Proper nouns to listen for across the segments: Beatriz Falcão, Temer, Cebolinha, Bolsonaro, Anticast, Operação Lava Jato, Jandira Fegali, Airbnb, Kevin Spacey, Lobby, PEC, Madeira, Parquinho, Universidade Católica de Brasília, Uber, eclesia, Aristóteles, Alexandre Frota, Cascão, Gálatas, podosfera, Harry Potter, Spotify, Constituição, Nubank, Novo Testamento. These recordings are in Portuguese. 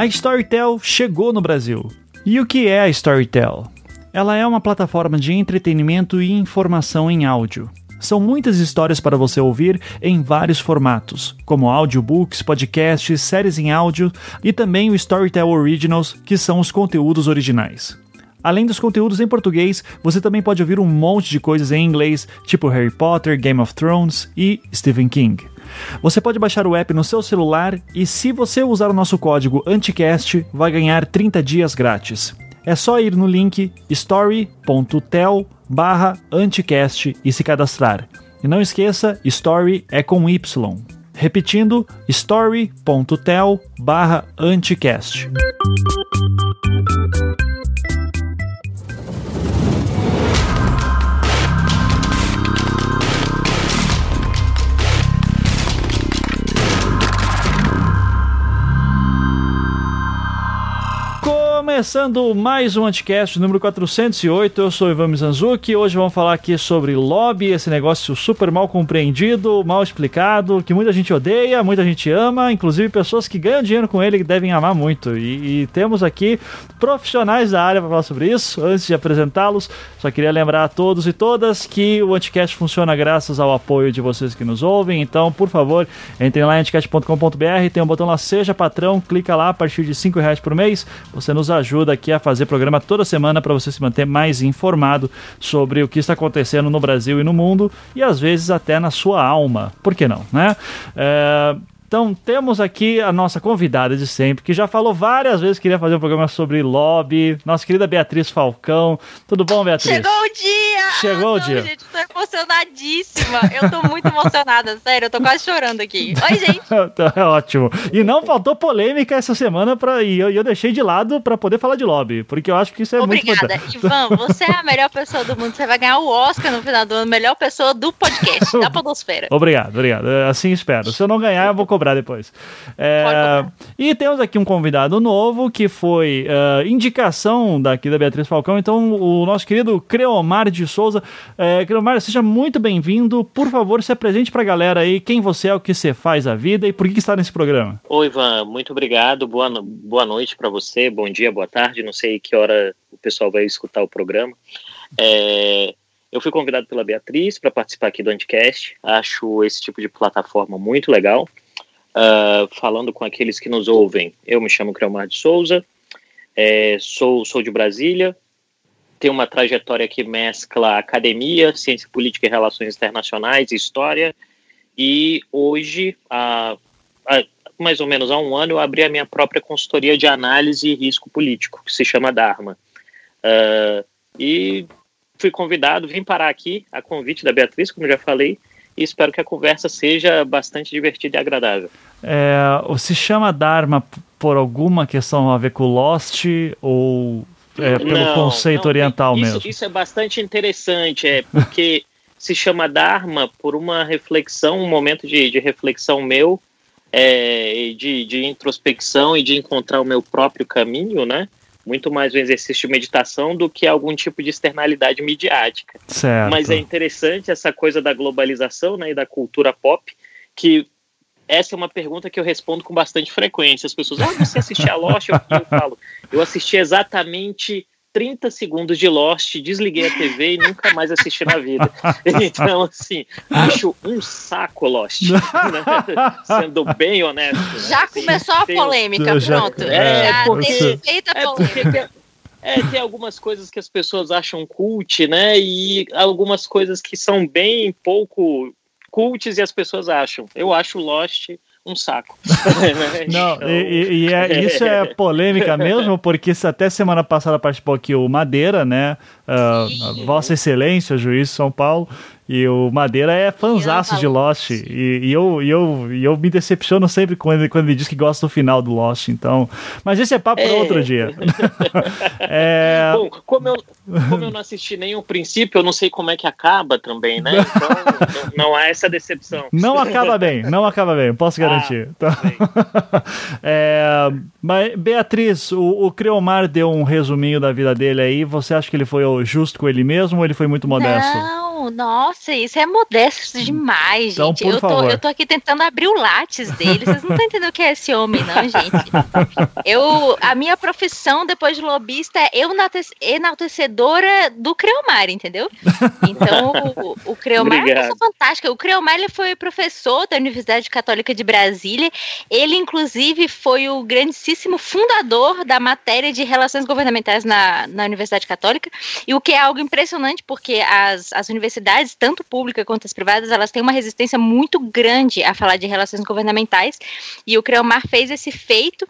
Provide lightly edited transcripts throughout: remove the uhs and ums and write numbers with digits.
A Storytel chegou no Brasil. E o que é a Storytel? Ela é uma plataforma de entretenimento e informação em áudio. São muitas histórias para você ouvir em vários formatos, como audiobooks, podcasts, séries em áudio e também o Storytel Originals, que são os conteúdos originais. Além dos conteúdos em português, você também pode ouvir um monte de coisas em inglês, tipo Harry Potter, Game of Thrones e Stephen King. Você pode baixar o app no seu celular e se você usar o nosso código Anticast, vai ganhar 30 dias grátis. É só ir no link story.tel/anticast e se cadastrar. E não esqueça, story é com Y. Repetindo, story.tel/anticast. Começando mais um Anticast, número 408, eu sou o Ivan Mizanzuk e hoje vamos falar aqui sobre lobby, esse negócio super mal compreendido, mal explicado, que muita gente odeia, muita gente ama, inclusive pessoas que ganham dinheiro com ele devem amar muito. E temos aqui profissionais da área para falar sobre isso. Antes de apresentá-los, só queria lembrar a todos e todas que o Anticast funciona graças ao apoio de vocês que nos ouvem, então, por favor, entrem lá em anticast.com.br, tem um botão lá, seja patrão, clica lá, a partir de R$5 por mês, você nos ajuda aqui a fazer programa toda semana para você se manter mais informado sobre o que está acontecendo no Brasil e no mundo e às vezes até na sua alma, por que não, né? Então temos aqui a nossa convidada de sempre, que já falou várias vezes que queria fazer um programa sobre lobby, nossa querida Beatriz Falcão. Tudo bom, Beatriz? Chegou o dia! Chegou o dia! Gente, eu tô emocionadíssima, eu tô muito emocionada, sério, eu tô quase chorando aqui. Oi, gente! É ótimo. E não faltou polêmica essa semana e eu deixei de lado pra poder falar de lobby, porque eu acho que isso é muito importante. Obrigada, Ivan, você é a melhor pessoa do mundo, você vai ganhar o Oscar no final do ano, melhor pessoa do podcast, da podosfera. Obrigado, assim espero. Se eu não ganhar, eu vou cobrar depois. E temos aqui um convidado novo que foi indicação daqui da Beatriz Falcão, então o nosso querido Creomar de Souza. Creomar, seja muito bem-vindo, por favor, se apresente pra galera aí, quem você é, o que você faz a vida e por que está nesse programa. Oi, Ivan, muito obrigado, boa noite pra você, bom dia, boa tarde, não sei que hora o pessoal vai escutar o programa. Eu fui convidado pela Beatriz para participar aqui do Anticast, acho esse tipo de plataforma muito legal. Falando com aqueles que nos ouvem, eu me chamo Creomar de Souza, sou de Brasília, tenho uma trajetória que mescla academia, ciência política e relações internacionais, história, e hoje, há mais ou menos há um ano, eu abri a minha própria consultoria de análise e risco político, que se chama Dharma. E fui convidado, vim parar aqui, a convite da Beatriz, como já falei, e espero que a conversa seja bastante divertida e agradável. Se chama Dharma por alguma questão a ver com Lost ou pelo conceito oriental mesmo? Isso é bastante interessante, porque se chama Dharma por uma reflexão, um momento de reflexão meu, de introspecção e de encontrar o meu próprio caminho, né? Muito mais um exercício de meditação do que algum tipo de externalidade midiática. Certo. Mas é interessante essa coisa da globalização, né, e da cultura pop, que essa é uma pergunta que eu respondo com bastante frequência. As pessoas, você assistiu a Lost? Eu falo, eu assisti exatamente 30 segundos de Lost, desliguei a TV e nunca mais assisti na vida. Então, assim, acho um saco Lost, né? Sendo bem honesto. Né? Já começou a polêmica, pronto. Tem algumas coisas que as pessoas acham cult, né? E algumas coisas que são bem pouco cults e as pessoas acham. Eu acho Lost um saco. Não, isso é polêmica mesmo, porque até semana passada participou aqui o Madeira, né? Vossa Excelência, juiz de São Paulo, e o Madeira é fanzaço de Lost, e eu me decepciono sempre quando ele diz que gosta do final do Lost, então, mas esse é papo para outro dia. Bom, como eu não assisti nem o princípio, eu não sei como é que acaba também, né? Então não há essa decepção. Não acaba bem, posso garantir. Então, mas Beatriz, o Creomar deu um resuminho da vida dele aí, você acha que ele foi justo com ele mesmo ou ele foi muito modesto? Não, Não, nossa, isso é modesto demais, então, gente. Eu tô aqui tentando abrir o látis dele. Vocês não estão entendendo o que é esse homem, não, gente. A minha profissão, depois de lobista, é enaltecedora do Creomar, entendeu? Então, o Creomar é uma pessoa fantástica. O Creomar, ele foi professor da Universidade Católica de Brasília. Ele, inclusive, foi o grandíssimo fundador da matéria de Relações Governamentais na Universidade Católica. E o que é algo impressionante, porque as universidades, tanto públicas quanto as privadas, elas têm uma resistência muito grande a falar de relações governamentais, e o Creomar fez esse feito.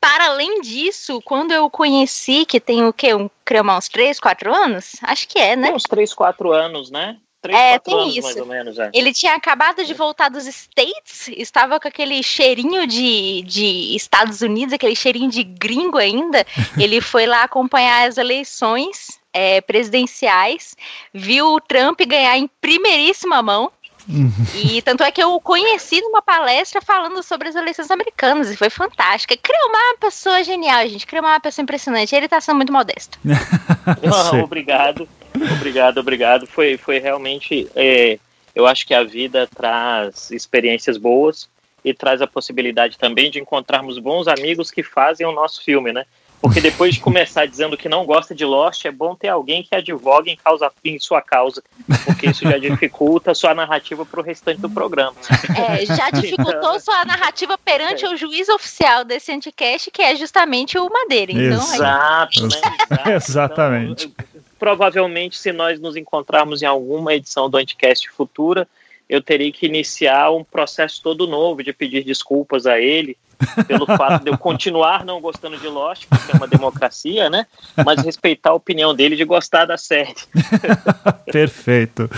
Para além disso, quando eu conheci, que tem o quê? Um Creomar uns 3, 4 anos? Acho que é, né? Tem uns 3, 4 anos, né? 3, é, tem anos, isso. Mais ou menos, é. Ele tinha acabado de voltar dos States, estava com aquele cheirinho de Estados Unidos, aquele cheirinho de gringo ainda. Ele foi lá acompanhar as eleições presidenciais, viu o Trump ganhar em primeiríssima mão. E tanto é que eu o conheci numa palestra falando sobre as eleições americanas, e foi fantástica. Creomar é uma pessoa genial, gente. Creomar é uma pessoa impressionante. Ele tá sendo muito modesto. Não, obrigado. Foi realmente... eu acho que a vida traz experiências boas e traz a possibilidade também de encontrarmos bons amigos que fazem o nosso filme, né? Porque depois de começar dizendo que não gosta de Lost, é bom ter alguém que advogue em sua causa, porque isso já dificulta sua narrativa para o restante do programa. Já dificultou sua narrativa perante o juiz oficial desse Anticast, que é justamente o Madeira. Então, exato, né? Exatamente. Então, provavelmente, se nós nos encontrarmos em alguma edição do Anticast futura, eu terei que iniciar um processo todo novo de pedir desculpas a ele pelo fato de eu continuar não gostando de Lost, porque é uma democracia, né? Mas respeitar a opinião dele de gostar da série. Perfeito.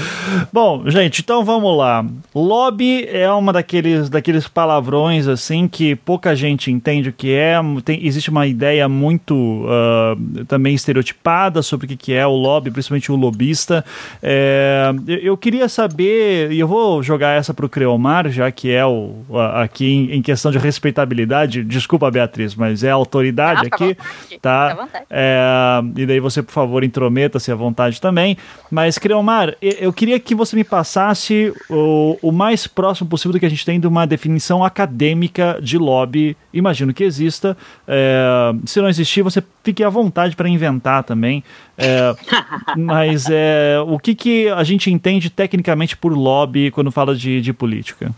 Bom, gente, então vamos lá. Lobby é uma daqueles palavrões, assim, que pouca gente entende o que é. Existe uma ideia muito também estereotipada sobre o que é o lobby, principalmente o lobista. Eu queria saber, e eu vou jogar essa pro Creomar, já que é aqui em questão de respeitabilidade, desculpa, Beatriz, mas é a autoridade aqui, tá? Vontade. E daí você, por favor, intrometa-se à vontade também. Mas, Creomar, eu queria que você me passasse o mais próximo possível do que a gente tem de uma definição acadêmica de lobby. Imagino que exista. Se não existir, você fique à vontade para inventar também. Mas o que a gente entende tecnicamente por lobby quando fala de política?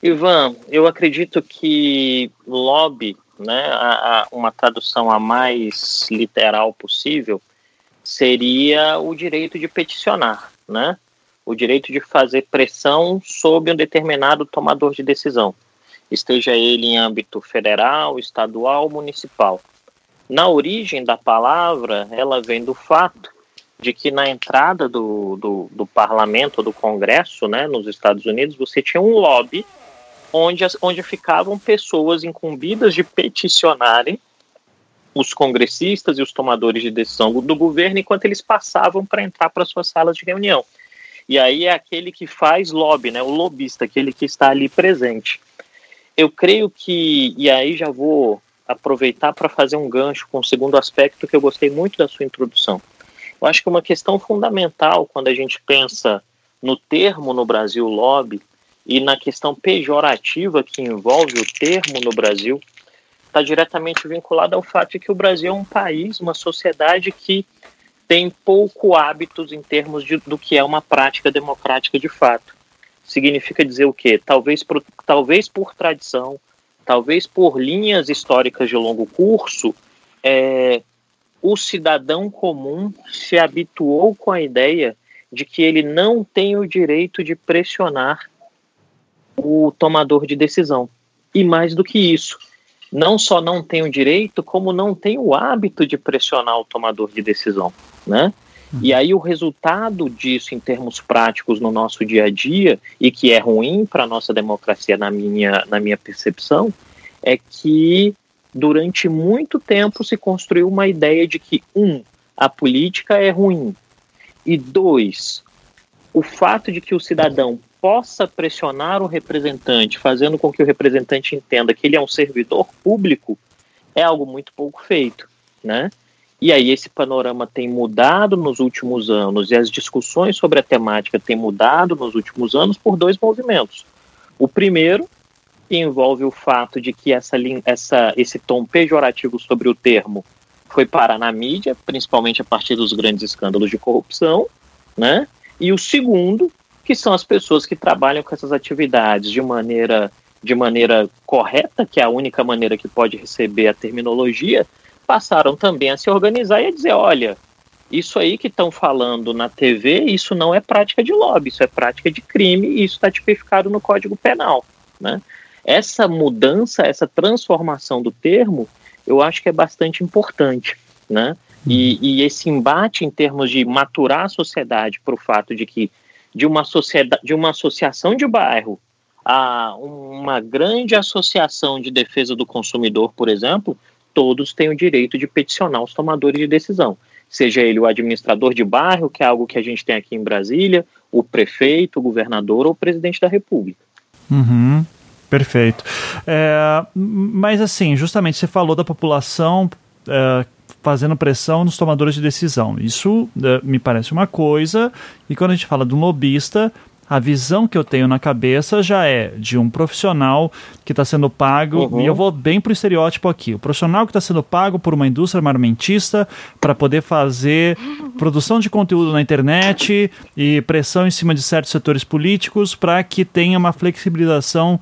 Ivan, eu acredito que lobby, né, uma tradução a mais literal possível, seria o direito de peticionar, né? O direito de fazer pressão sobre um determinado tomador de decisão, esteja ele em âmbito federal, estadual, municipal. Na origem da palavra, ela vem do fato de que na entrada do parlamento, do Congresso, né, nos Estados Unidos, você tinha um lobby onde ficavam pessoas incumbidas de peticionarem os congressistas e os tomadores de decisão do governo enquanto eles passavam para entrar para suas salas de reunião. E aí é aquele que faz lobby, né, o lobista, aquele que está ali presente. Eu creio que, e aí já vou aproveitar para fazer um gancho com o segundo aspecto, que eu gostei muito da sua introdução. Eu acho que uma questão fundamental quando a gente pensa no termo no Brasil lobby e na questão pejorativa que envolve o termo no Brasil, está diretamente vinculada ao fato de que o Brasil é um país, uma sociedade que tem pouco hábitos em termos do que é uma prática democrática de fato. Significa dizer o quê? Talvez por tradição, talvez por linhas históricas de longo curso, o cidadão comum se habituou com a ideia de que ele não tem o direito de pressionar o tomador de decisão. E mais do que isso, não só não tem o direito, como não tem o hábito de pressionar o tomador de decisão, né? E aí o resultado disso em termos práticos no nosso dia a dia, e que é ruim para a nossa democracia na minha percepção, é que durante muito tempo se construiu uma ideia de que, a política é ruim, e 2, o fato de que o cidadão possa pressionar o representante, fazendo com que o representante entenda que ele é um servidor público, é algo muito pouco feito, né? E aí esse panorama tem mudado nos últimos anos e as discussões sobre a temática têm mudado nos últimos anos por dois movimentos. O primeiro, que envolve o fato de que esse tom pejorativo sobre o termo foi parar na mídia, principalmente a partir dos grandes escândalos de corrupção, né? E o segundo, que são as pessoas que trabalham com essas atividades de maneira correta, que é a única maneira que pode receber a terminologia, passaram também a se organizar e a dizer, olha, isso aí que estão falando na TV, isso não é prática de lobby, isso é prática de crime e isso está tipificado no Código Penal, né? Essa mudança, essa transformação do termo, eu acho que é bastante importante, né? E esse embate em termos de maturar a sociedade para o fato de que de uma associação de bairro a uma grande associação de defesa do consumidor, por exemplo, todos têm o direito de peticionar os tomadores de decisão, seja ele o administrador de bairro, que é algo que a gente tem aqui em Brasília, o prefeito, o governador ou o presidente da República. Uhum. Perfeito. Mas assim, justamente você falou da população fazendo pressão nos tomadores de decisão. Isso me parece uma coisa, e quando a gente fala de um lobista, a visão que eu tenho na cabeça já é de um profissional que está sendo pago, uhum. E eu vou bem para o estereótipo aqui, o profissional que está sendo pago por uma indústria armamentista para poder fazer produção de conteúdo na internet e pressão em cima de certos setores políticos para que tenha uma flexibilização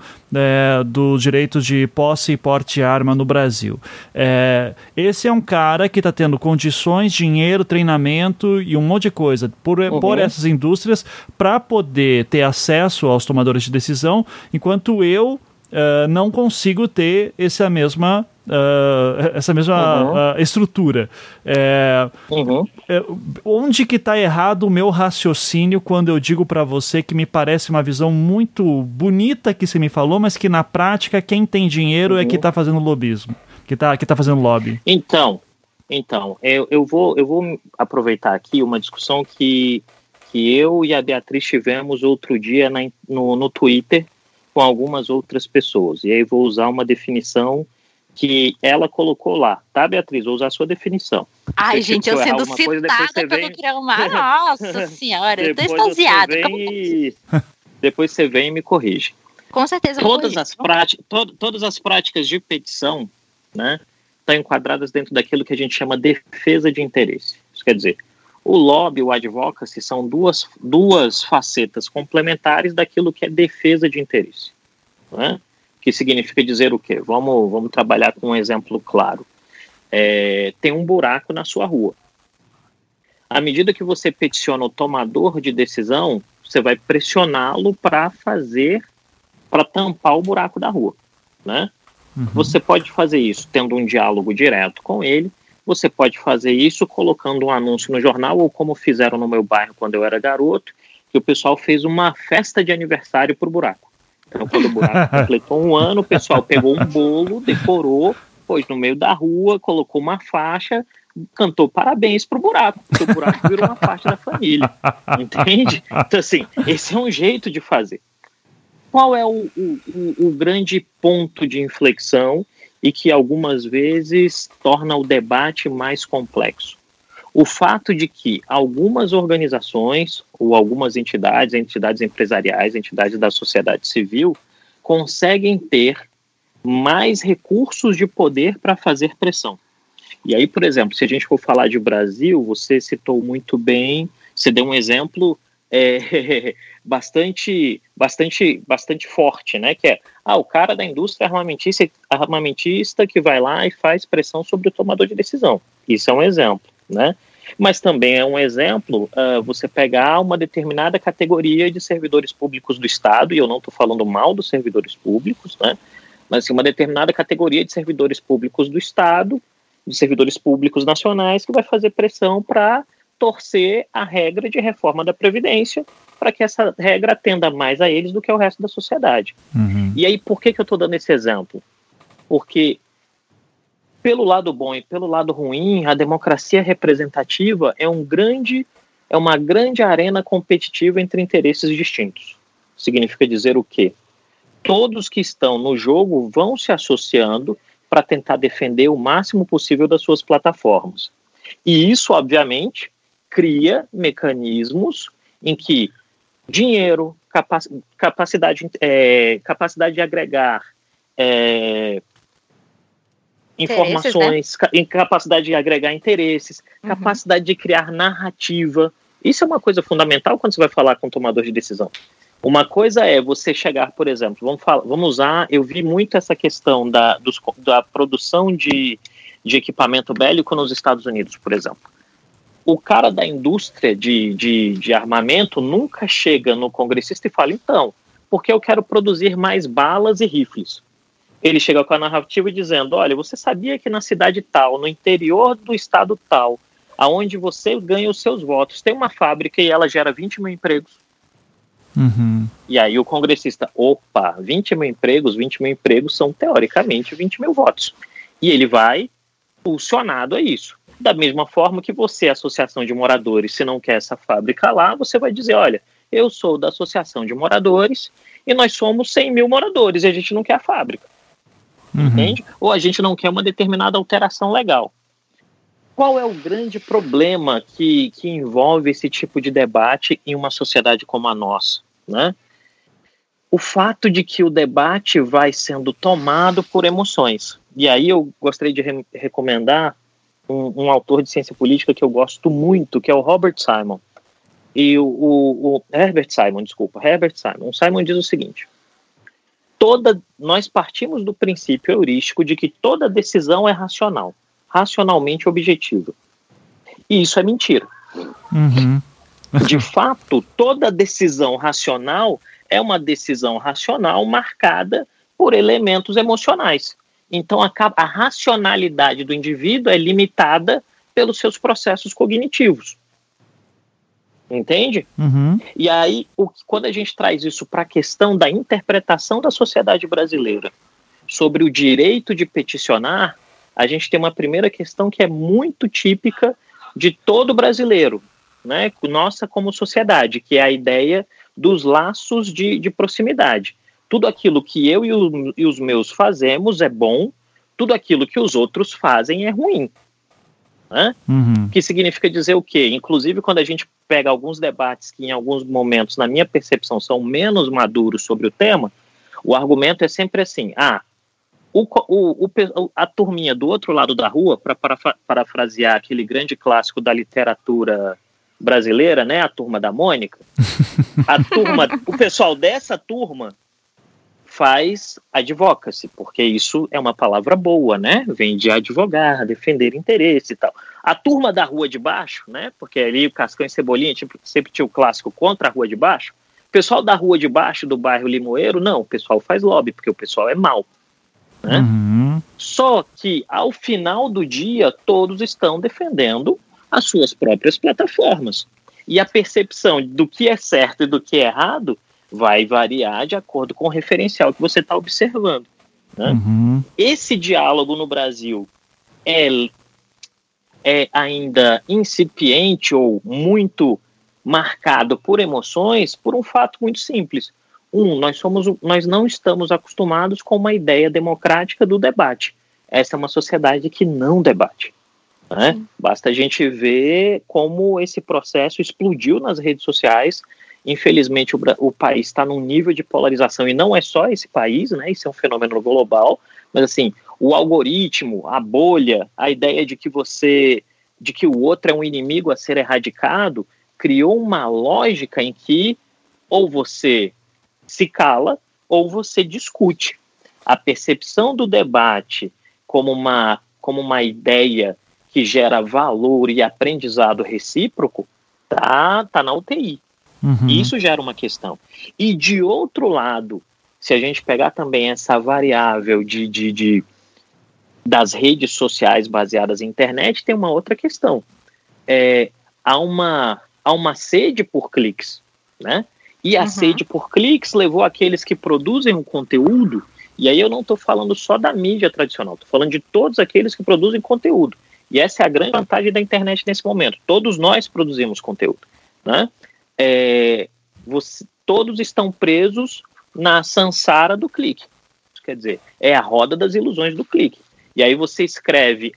do direito de posse e porte de arma no Brasil. Esse é um cara que está tendo condições, dinheiro, treinamento e um monte de coisa por essas indústrias para poder ter acesso aos tomadores de decisão, enquanto eu não consigo ter essa mesma estrutura. Onde que está errado o meu raciocínio quando eu digo para você que me parece uma visão muito bonita que você me falou, mas que na prática quem tem dinheiro é que está fazendo lobismo, que tá fazendo lobby? Então eu vou aproveitar aqui uma discussão que eu e a Beatriz tivemos outro dia no Twitter com algumas outras pessoas, e aí vou usar uma definição que ela colocou lá, tá, Beatriz? Vou usar a sua definição. Ai, gente, eu sendo citada pelo Creomar, nossa senhora, eu tô extasiada. Depois você vem e me corrige. Com certeza. Todas as práticas de petição, né, estão enquadradas dentro daquilo que a gente chama defesa de interesse. Isso quer dizer, o lobby e o advocacy são duas facetas complementares daquilo que é defesa de interesse, né? Que significa dizer o quê? Vamos trabalhar com um exemplo claro. Tem um buraco na sua rua. À medida que você peticiona o tomador de decisão, você vai pressioná-lo para tampar o buraco da rua, né? Uhum. Você pode fazer isso tendo um diálogo direto com ele, você pode fazer isso colocando um anúncio no jornal, ou como fizeram no meu bairro quando eu era garoto, que o pessoal fez uma festa de aniversário pro buraco. Então, quando o buraco completou um ano, o pessoal pegou um bolo, decorou, pôs no meio da rua, colocou uma faixa, cantou parabéns pro buraco, porque o buraco virou uma parte da família, entende? Então, assim, esse é um jeito de fazer. Qual é o grande ponto de inflexão e que algumas vezes torna o debate mais complexo? O fato de que algumas organizações ou algumas entidades empresariais, entidades da sociedade civil, conseguem ter mais recursos de poder para fazer pressão. E aí, por exemplo, se a gente for falar de Brasil, você citou muito bem, você deu um exemplo bastante forte, né? Que é o cara da indústria armamentista que vai lá e faz pressão sobre o tomador de decisão. Isso é um exemplo, né? Mas também é um exemplo você pegar uma determinada categoria de servidores públicos do Estado, e eu não estou falando mal dos servidores públicos, né? Mas assim, uma determinada categoria de servidores públicos do Estado, de servidores públicos nacionais, que vai fazer pressão para torcer a regra de reforma da Previdência para que essa regra atenda mais a eles do que ao resto da sociedade. Uhum. E aí, por que eu estou dando esse exemplo? Porque pelo lado bom e pelo lado ruim, a democracia representativa é uma grande arena competitiva entre interesses distintos. Significa dizer o quê? Todos que estão no jogo vão se associando para tentar defender o máximo possível das suas plataformas. E isso, obviamente, cria mecanismos em que dinheiro, capacidade de agregar informações, né? Capacidade de agregar interesses, capacidade de criar narrativa. Isso é uma coisa fundamental quando você vai falar com o tomador de decisão. Uma coisa é você chegar, por exemplo, vamos usar, eu vi muito essa questão da produção de equipamento bélico nos Estados Unidos, por exemplo. O cara da indústria de armamento nunca chega no congressista e fala, então, porque eu quero produzir mais balas e rifles. Ele chega com a narrativa dizendo, olha, você sabia que na cidade tal, no interior do estado tal, aonde você ganha os seus votos, tem uma fábrica e ela gera 20 mil empregos. Uhum. E aí o congressista, 20 mil empregos são teoricamente 20 mil votos. E ele vai pulsionado a isso. Da mesma forma que você, associação de moradores, se não quer essa fábrica lá, você vai dizer, olha, eu sou da associação de moradores e nós somos 100 mil moradores e a gente não quer a fábrica. Uhum. Entende? Ou a gente não quer uma determinada alteração legal. Qual é o grande problema que envolve esse tipo de debate em uma sociedade como a nossa, né? O fato de que o debate vai sendo tomado por emoções. E aí eu gostaria de recomendar um autor de ciência política que eu gosto muito, que é o Robert Simon. E o Herbert Simon. O Simon diz o seguinte: nós partimos do princípio heurístico de que toda decisão é racionalmente objetiva. E isso é mentira. Uhum. De fato, toda decisão racional é uma decisão racional marcada por elementos emocionais. Então, a racionalidade do indivíduo é limitada pelos seus processos cognitivos. Entende? Uhum. E aí, quando a gente traz isso para a questão da interpretação da sociedade brasileira sobre o direito de peticionar, a gente tem uma primeira questão que é muito típica de todo brasileiro, né? Nossa como sociedade, que é a ideia dos laços de proximidade. Tudo aquilo que eu e os meus fazemos é bom, tudo aquilo que os outros fazem é ruim. Né? Uhum. Que significa dizer o quê? Inclusive, quando a gente pega alguns debates que em alguns momentos, na minha percepção, são menos maduros sobre o tema, o argumento é sempre assim, a turminha do outro lado da rua, para parafrasear aquele grande clássico da literatura brasileira, né, a Turma da Mônica, o pessoal dessa turma faz advocacy, porque isso é uma palavra boa, né? Vem de advogar, defender interesse e tal. A turma da rua de baixo, né? Porque ali o Cascão e Cebolinha sempre tinha o clássico contra a rua de baixo. O pessoal da rua de baixo do bairro Limoeiro, não, o pessoal faz lobby, porque o pessoal é mau. Né? Uhum. Só que, ao final do dia, todos estão defendendo as suas próprias plataformas. E a percepção do que é certo e do que é errado vai variar de acordo com o referencial que você está observando. Né? Uhum. Esse diálogo no Brasil é ainda incipiente ou muito marcado por emoções por um fato muito simples. Nós não estamos acostumados com uma ideia democrática do debate. Essa é uma sociedade que não debate. Né? Basta a gente ver como esse processo explodiu nas redes sociais. Infelizmente, o país está num nível de polarização, e não é só esse país, né? Isso é um fenômeno global, mas assim, o algoritmo, a bolha, a ideia de que o outro é um inimigo a ser erradicado, criou uma lógica em que ou você se cala ou você discute. A percepção do debate como uma ideia que gera valor e aprendizado recíproco tá na UTI. Uhum. Isso gera uma questão. E de outro lado, se a gente pegar também essa variável das redes sociais baseadas em internet, tem uma outra questão. Há uma sede por cliques, né? E a sede por cliques levou aqueles que produzem um conteúdo, e aí eu não estou falando só da mídia tradicional, estou falando de todos aqueles que produzem conteúdo. E essa é a grande vantagem da internet nesse momento. Todos nós produzimos conteúdo, né? Todos estão presos na samsara do clique. Isso quer dizer, é a roda das ilusões do clique. E aí você escreve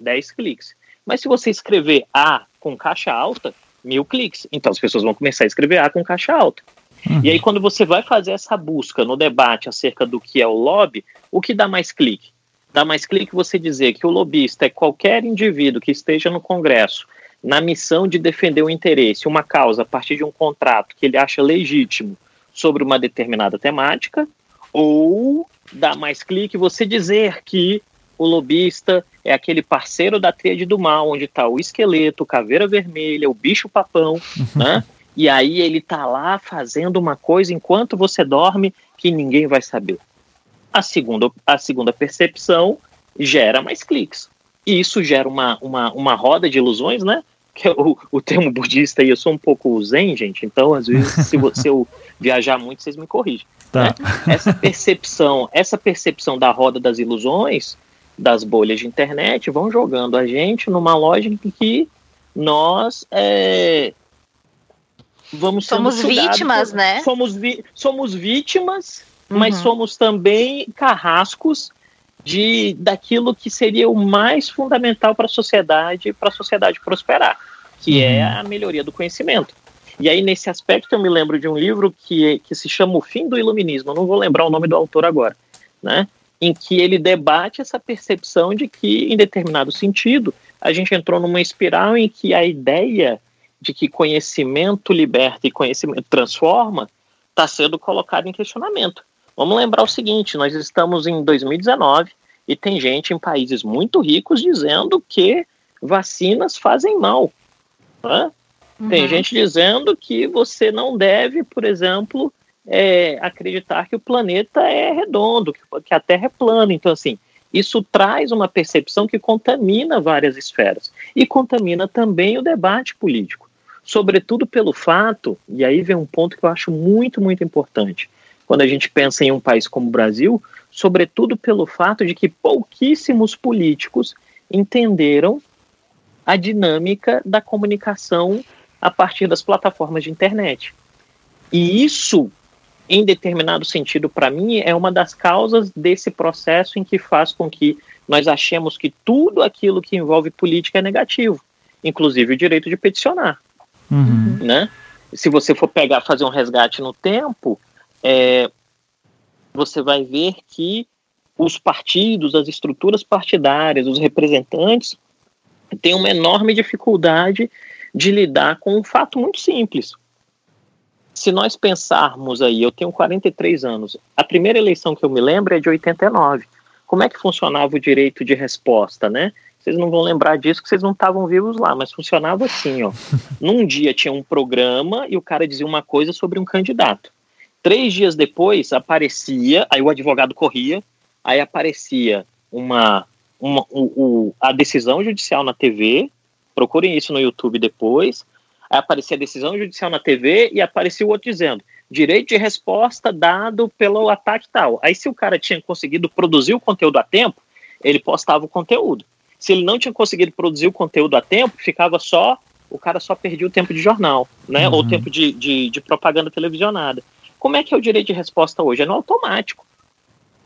10 cliques. Mas se você escrever A com caixa alta, 1000 cliques. Então as pessoas vão começar a escrever A com caixa alta. Uhum. E aí quando você vai fazer essa busca no debate acerca do que é o lobby, o que dá mais clique? Dá mais clique você dizer que o lobista é qualquer indivíduo que esteja no Congresso na missão de defender um interesse, uma causa, a partir de um contrato que ele acha legítimo sobre uma determinada temática, ou dá mais clique você dizer que o lobista é aquele parceiro da tríade do mal, onde está o esqueleto, caveira vermelha, o bicho-papão, né? E aí ele está lá fazendo uma coisa enquanto você dorme que ninguém vai saber. A segunda percepção gera mais cliques. E isso gera uma roda de ilusões, né? Que é o termo budista, e eu sou um pouco zen, gente, então às vezes se eu viajar muito, vocês me corrigem. Tá. Né? Essa percepção da roda das ilusões, das bolhas de internet, vão jogando a gente numa lógica em que nós somos vítimas, uhum. Mas somos também carrascos daquilo que seria o mais fundamental para a sociedade prosperar, que é a melhoria do conhecimento. E aí, nesse aspecto, eu me lembro de um livro que se chama O Fim do Iluminismo, eu não vou lembrar o nome do autor agora, né? Em que ele debate essa percepção de que, em determinado sentido, a gente entrou numa espiral em que a ideia de que conhecimento liberta e conhecimento transforma está sendo colocada em questionamento. Vamos lembrar o seguinte, nós estamos em 2019 e tem gente em países muito ricos dizendo que vacinas fazem mal. Tá? Uhum. Tem gente dizendo que você não deve, por exemplo, acreditar que o planeta é redondo, que a Terra é plana. Então, assim, isso traz uma percepção que contamina várias esferas e contamina também o debate político. Sobretudo pelo fato, e aí vem um ponto que eu acho muito, muito importante, quando a gente pensa em um país como o Brasil, sobretudo pelo fato de que pouquíssimos políticos entenderam a dinâmica da comunicação a partir das plataformas de internet. E isso, em determinado sentido, para mim, é uma das causas desse processo em que faz com que nós achemos que tudo aquilo que envolve política é negativo, inclusive o direito de peticionar. Uhum. Né? Se você for fazer um resgate no tempo, você vai ver que os partidos, as estruturas partidárias, os representantes têm uma enorme dificuldade de lidar com um fato muito simples. Se nós pensarmos aí, eu tenho 43 anos, a primeira eleição que eu me lembro é de 89. Como é que funcionava o direito de resposta, né? Vocês não vão lembrar disso, que vocês não estavam vivos lá, mas funcionava assim, ó. Num dia tinha um programa e o cara dizia uma coisa sobre um candidato. 3 dias depois aparecia, aí o advogado corria, aí aparecia a decisão judicial na TV, procurem isso no YouTube depois, aí aparecia a decisão judicial na TV e aparecia o outro dizendo, direito de resposta dado pelo ataque tal. Aí se o cara tinha conseguido produzir o conteúdo a tempo, ele postava o conteúdo. Se ele não tinha conseguido produzir o conteúdo a tempo, o cara só perdia o tempo de jornal, né? Uhum. Ou o tempo de propaganda televisionada. Como é que é o direito de resposta hoje? É no automático.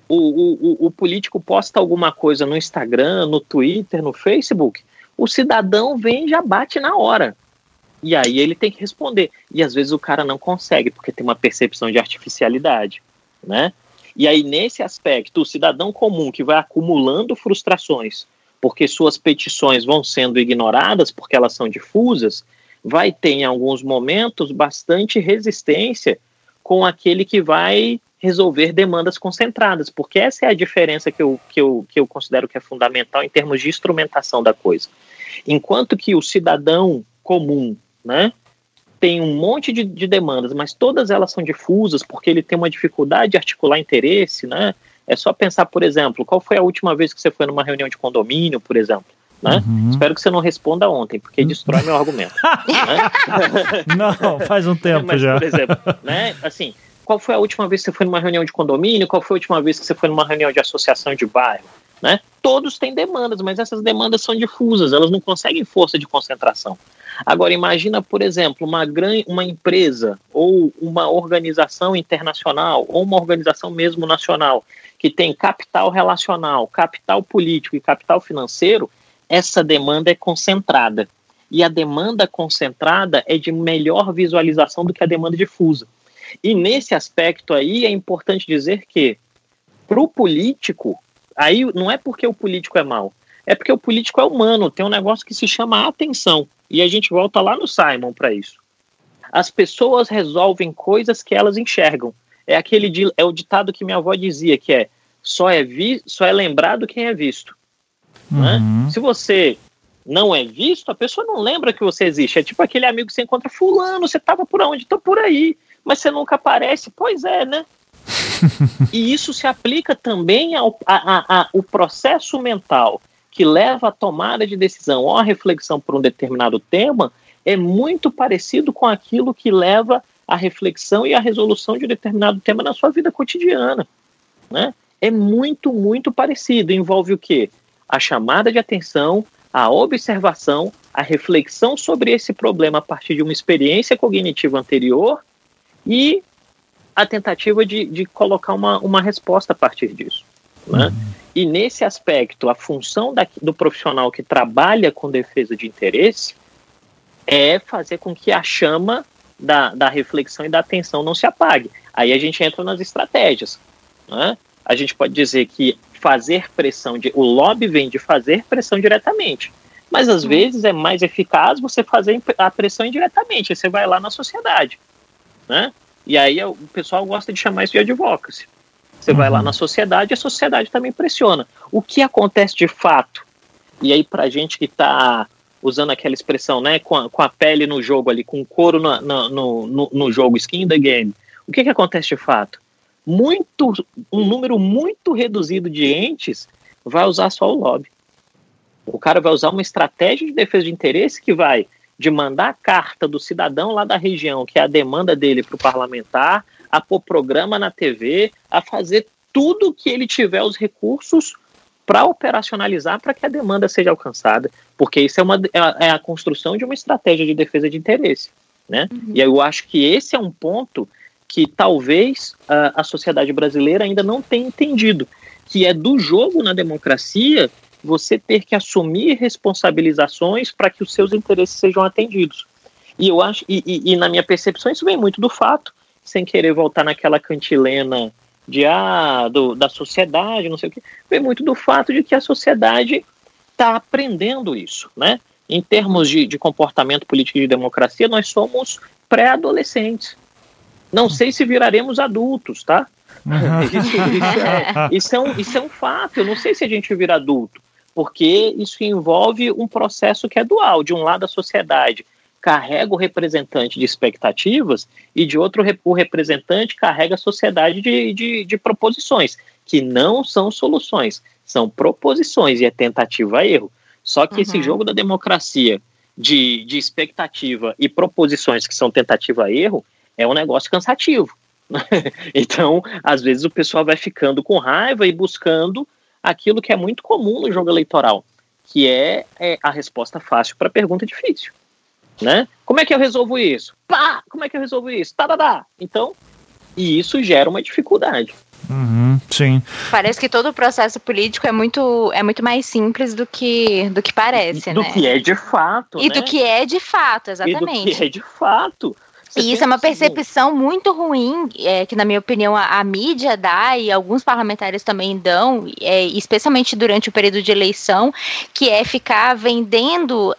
O político posta alguma coisa no Instagram, no Twitter, no Facebook, o cidadão vem e já bate na hora. E aí ele tem que responder. E às vezes o cara não consegue, porque tem uma percepção de artificialidade, né? E aí nesse aspecto, o cidadão comum que vai acumulando frustrações, porque suas petições vão sendo ignoradas, porque elas são difusas, vai ter em alguns momentos bastante resistência com aquele que vai resolver demandas concentradas, porque essa é a diferença que eu considero que é fundamental em termos de instrumentação da coisa. Enquanto que o cidadão comum, né, tem um monte de demandas, mas todas elas são difusas, porque ele tem uma dificuldade de articular interesse, né? É só pensar, por exemplo, qual foi a última vez que você foi numa reunião de condomínio, por exemplo? Né? Uhum. Espero que você não responda ontem, porque destrói meu argumento. Né? Não, faz um tempo. Mas, já. Por exemplo, né? Assim, qual foi a última vez que você foi numa reunião de condomínio? Qual foi a última vez que você foi numa reunião de associação de bairro? Né? Todos têm demandas, mas essas demandas são difusas, elas não conseguem força de concentração. Agora, imagina, por exemplo, uma empresa ou uma organização internacional ou uma organização mesmo nacional que tem capital relacional, capital político e capital financeiro essa demanda é concentrada. E a demanda concentrada é de melhor visualização do que a demanda difusa. E nesse aspecto aí é importante dizer que, para o político, aí não é porque o político é mau, é porque o político é humano, tem um negócio que se chama a atenção. E a gente volta lá no Simon para isso. As pessoas resolvem coisas que elas enxergam. É o ditado que minha avó dizia, que é só é lembrado quem é visto. Uhum. Né? Se você não é visto, a pessoa não lembra que você existe. É tipo aquele amigo que você encontra, fulano, você estava por onde? Estou por aí. Mas você nunca aparece. Pois é, né? E isso se aplica também ao processo mental que leva à tomada de decisão ou à reflexão por um determinado tema, é muito parecido com aquilo que leva à reflexão e à resolução de determinado tema na sua vida cotidiana. Né? É muito, muito parecido. Envolve o quê? A chamada de atenção, a observação, a reflexão sobre esse problema a partir de uma experiência cognitiva anterior e a tentativa de colocar uma resposta a partir disso. Né? E nesse aspecto, a função do profissional que trabalha com defesa de interesse é fazer com que a chama da reflexão e da atenção não se apague. Aí a gente entra nas estratégias. Né? A gente pode dizer que fazer pressão, o lobby vem de fazer pressão diretamente, mas às vezes é mais eficaz você fazer a pressão indiretamente, você vai lá na sociedade. Né? E aí o pessoal gosta de chamar isso de advocacy. Você vai lá na sociedade e a sociedade também pressiona. O que acontece de fato? E aí pra gente que tá usando aquela expressão, né, com a pele no jogo ali, com o couro no jogo, skin in the game, o que acontece de fato? Um número muito reduzido de entes vai usar só o lobby. O cara vai usar uma estratégia de defesa de interesse que vai de mandar a carta do cidadão lá da região, que é a demanda dele para o parlamentar, a pôr programa na TV, a fazer tudo que ele tiver os recursos para operacionalizar para que a demanda seja alcançada, porque isso é a construção de uma estratégia de defesa de interesse. Né? Uhum. E eu acho que esse é um ponto que talvez a sociedade brasileira ainda não tenha entendido, que é do jogo na democracia você ter que assumir responsabilizações para que os seus interesses sejam atendidos. E eu acho, e na minha percepção, isso vem muito do fato, sem querer voltar naquela cantilena da sociedade, não sei o quê, vem muito do fato de que a sociedade está aprendendo isso, né? Em termos de comportamento político e de democracia, nós somos pré-adolescentes. Não sei se viraremos adultos, tá? Isso é um fato. Eu não sei se a gente vira adulto, porque isso envolve um processo que é dual. De um lado, a sociedade carrega o representante de expectativas e, de outro, o representante carrega a sociedade de proposições, que não são soluções, são proposições e é tentativa a erro. Só que esse jogo da democracia de expectativa e proposições que são tentativa a erro é um negócio cansativo. Então, às vezes o pessoal vai ficando com raiva e buscando aquilo que é muito comum no jogo eleitoral, que é a resposta fácil para a pergunta difícil, né? Como é que eu resolvo isso? Pá! Como é que eu resolvo isso? Tadadá! Então, e isso gera uma dificuldade. Sim. Parece que todo o processo político é muito mais simples do que parece, né? Do que é de fato, né? E do que é de fato, exatamente. E do que é de fato. E isso é uma percepção muito ruim, que na minha opinião a mídia dá e alguns parlamentares também dão, especialmente durante o período de eleição, que é ficar vendendo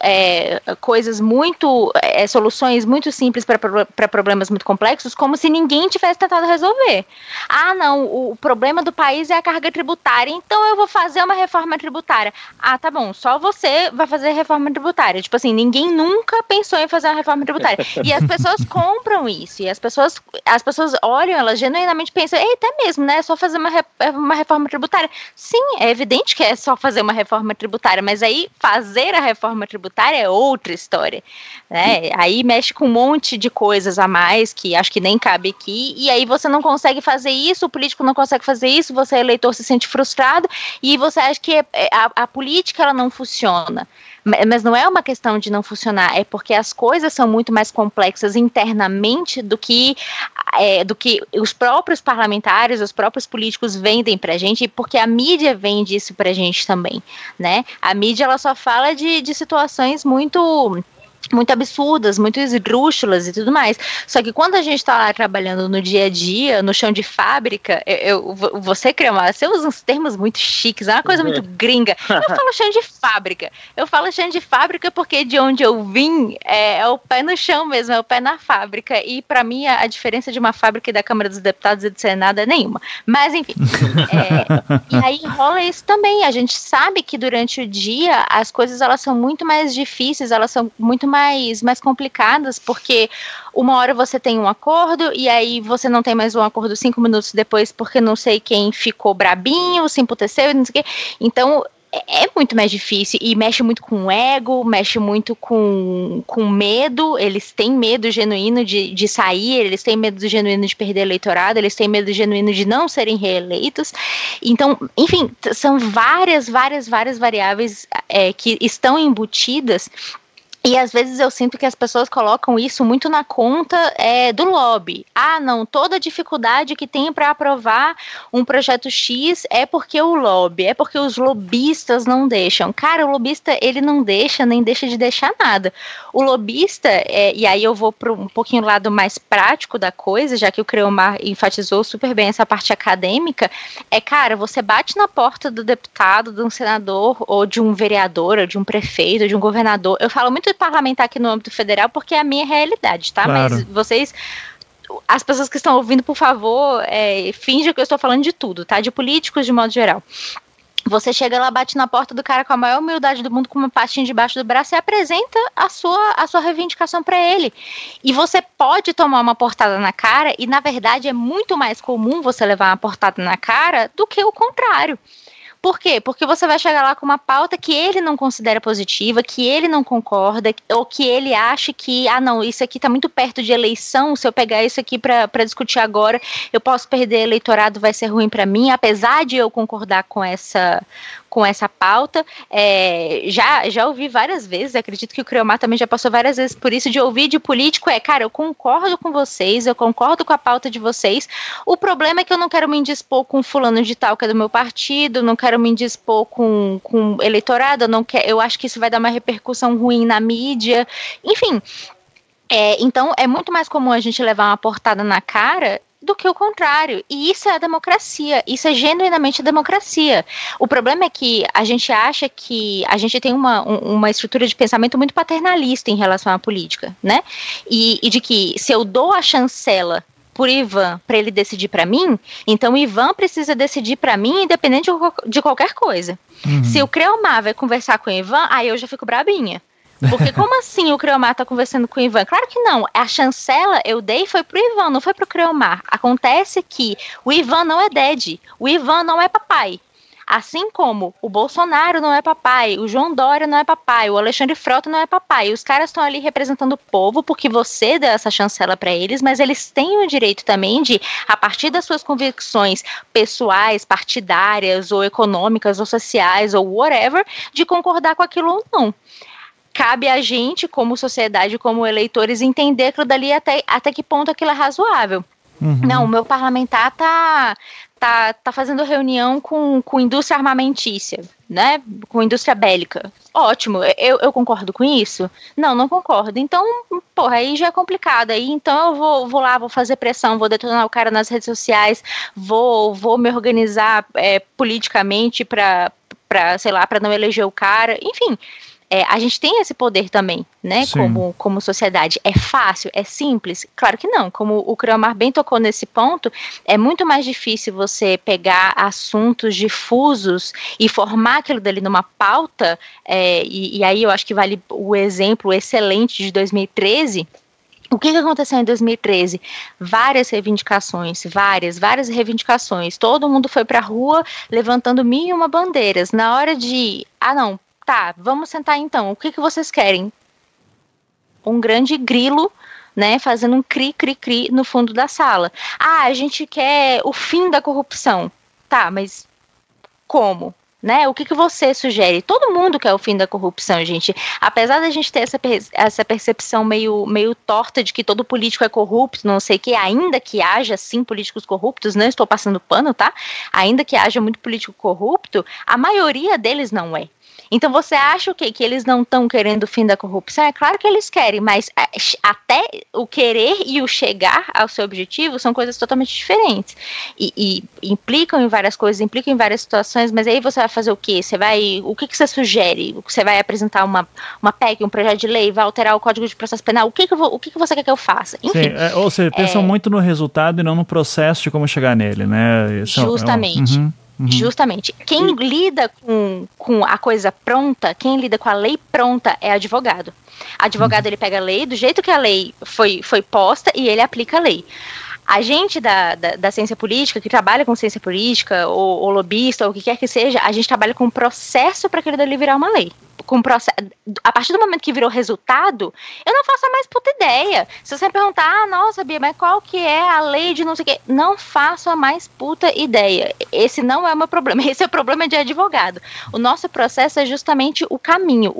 coisas muito, soluções muito simples para problemas muito complexos, como se ninguém tivesse tentado resolver. Ah, não, o problema do país é a carga tributária, então eu vou fazer uma reforma tributária. Ah, tá bom, só você vai fazer reforma tributária. Tipo assim, ninguém nunca pensou em fazer uma reforma tributária. E as pessoas compram isso, e as pessoas olham, elas genuinamente pensam, eita, é mesmo, né, é só fazer uma reforma tributária. Sim, é evidente que é só fazer uma reforma tributária, mas aí fazer a reforma tributária é outra história, né, aí mexe com um monte de coisas a mais, que acho que nem cabe aqui, e aí você não consegue fazer isso, o político não consegue fazer isso, você eleitor se sente frustrado, e você acha que a política ela não funciona. Mas não é uma questão de não funcionar, é porque as coisas são muito mais complexas internamente do que os próprios parlamentares, os próprios políticos vendem pra gente, porque a mídia vende isso pra gente também, né? A mídia, ela só fala de situações muito absurdas, muito esdrúxulas e tudo mais. Só que quando a gente está lá trabalhando no dia a dia, no chão de fábrica, você, Creomar, você usa uns termos muito chiques, é uma coisa muito gringa. Eu falo chão de fábrica. Eu falo chão de fábrica porque de onde eu vim é o pé no chão mesmo, é o pé na fábrica. E para mim a diferença de uma fábrica e da Câmara dos Deputados e do Senado é nenhuma. Mas enfim. E aí rola isso também. A gente sabe que durante o dia as coisas, elas são muito mais difíceis, elas são muito mais complicadas, porque uma hora você tem um acordo e aí você não tem mais um acordo 5 minutos depois porque não sei quem ficou brabinho, se emputeceu e não sei o quê. Então é muito mais difícil e mexe muito com o ego, mexe muito com medo. Eles têm medo genuíno de sair, eles têm medo genuíno de perder eleitorado, eles têm medo genuíno de não serem reeleitos. Então, enfim, são várias variáveis que estão embutidas. E às vezes eu sinto que as pessoas colocam isso muito na conta do lobby. Ah, não, toda a dificuldade que tem para aprovar um projeto X é porque o lobby, é porque os lobistas não deixam. Cara, o lobista, ele não deixa, nem deixa de deixar nada. O lobista, e aí eu vou para um pouquinho o lado mais prático da coisa, já que o Creomar enfatizou super bem essa parte acadêmica, cara, você bate na porta do deputado, de um senador, ou de um vereador, ou de um prefeito, ou de um governador. Eu falo muito parlamentar aqui no âmbito federal, porque é a minha realidade, tá? Claro. Mas vocês, as pessoas que estão ouvindo, por favor, fingem que eu estou falando de tudo, tá? De políticos, de modo geral. Você chega lá, bate na porta do cara com a maior humildade do mundo, com uma pastinha debaixo do braço e apresenta a sua reivindicação para ele. E você pode tomar uma portada na cara e, na verdade, é muito mais comum você levar uma portada na cara do que o contrário. Por quê? Porque você vai chegar lá com uma pauta que ele não considera positiva, que ele não concorda, ou que ele acha que, não, isso aqui está muito perto de eleição, se eu pegar isso aqui para discutir agora, eu posso perder eleitorado, vai ser ruim para mim, apesar de eu concordar com essa pauta. Já ouvi várias vezes, acredito que o Creomar também já passou várias vezes por isso, de ouvir de político, cara, eu concordo com vocês, eu concordo com a pauta de vocês, o problema é que eu não quero me indispor com fulano de tal que é do meu partido, não quero me indispor com eleitorado, eu acho que isso vai dar uma repercussão ruim na mídia, enfim. Então, é muito mais comum a gente levar uma portada na cara do que o contrário, e isso é a democracia, isso é genuinamente a democracia. O problema é que a gente acha que a gente tem uma estrutura de pensamento muito paternalista em relação à política, né, e de que se eu dou a chancela por Ivan para ele decidir para mim, então Ivan precisa decidir para mim independente de qualquer coisa. Se o Creomar vai conversar com o Ivan, aí eu já fico brabinha. Porque como assim o Creomar tá conversando com o Ivan? Claro que não, a chancela eu dei foi pro Ivan, não foi pro Creomar. Acontece que o Ivan não é daddy, o Ivan não é papai. Assim como o Bolsonaro não é papai, o João Dória não é papai, o Alexandre Frota não é papai. Os caras estão ali representando o povo porque você deu essa chancela para eles, mas eles têm o direito também de, a partir das suas convicções pessoais, partidárias, ou econômicas, ou sociais, ou whatever, de concordar com aquilo ou não. Cabe a gente, como sociedade, como eleitores, entender aquilo dali até que ponto aquilo é razoável. Não, o meu parlamentar tá fazendo reunião com indústria armamentícia, né? Com indústria bélica. Ótimo, eu concordo com isso? Não concordo. Então, porra, aí já é complicado. Aí, então eu vou lá, vou fazer pressão, vou detonar o cara nas redes sociais, vou me organizar politicamente pra, sei lá, pra não eleger o cara. Enfim, a gente tem esse poder também, né, como sociedade. É fácil? É simples? Claro que não. Como o Creomar bem tocou nesse ponto, é muito mais difícil você pegar assuntos difusos e formar aquilo dali numa pauta, e aí eu acho que vale o exemplo excelente de 2013. O que aconteceu em 2013? Várias reivindicações. Todo mundo foi pra rua levantando 1001 bandeiras. Na hora de... Tá, vamos sentar então. O que vocês querem? Um grande grilo, né, fazendo um cri, cri, cri no fundo da sala. A gente quer o fim da corrupção. Tá, mas como? né? O que você sugere? Todo mundo quer o fim da corrupção, gente. Apesar da gente ter essa percepção meio torta de que todo político é corrupto, não sei o que, ainda que haja, sim, políticos corruptos, não estou passando pano, tá? Ainda que haja muito político corrupto, a maioria deles não é. Então você acha o quê? Que eles não estão querendo o fim da corrupção? É claro que eles querem, mas até o querer e o chegar ao seu objetivo são coisas totalmente diferentes e implicam em várias coisas, implicam em várias situações, mas aí você vai fazer o quê? O que você sugere? Você vai apresentar uma PEC, um projeto de lei, vai alterar o Código de Processo Penal? O que você quer que eu faça? Enfim, ou seja, pensam muito no resultado e não no processo de como chegar nele, né? Justamente. Justamente. Quem lida com a coisa pronta, quem lida com a lei pronta é advogado. Advogado, ele pega a lei do jeito que a lei foi posta e ele aplica a lei. A gente da ciência política, que trabalha com ciência política, ou lobista, ou o que quer que seja, a gente trabalha com um processo para que ele dali virar uma lei. A partir do momento que virou resultado, eu não faço a mais puta ideia. Se você me perguntar, nossa, Bia, mas qual que é a lei de não sei o quê? Não faço a mais puta ideia. Esse não é o meu problema, esse é o problema de advogado. O nosso processo é justamente o caminho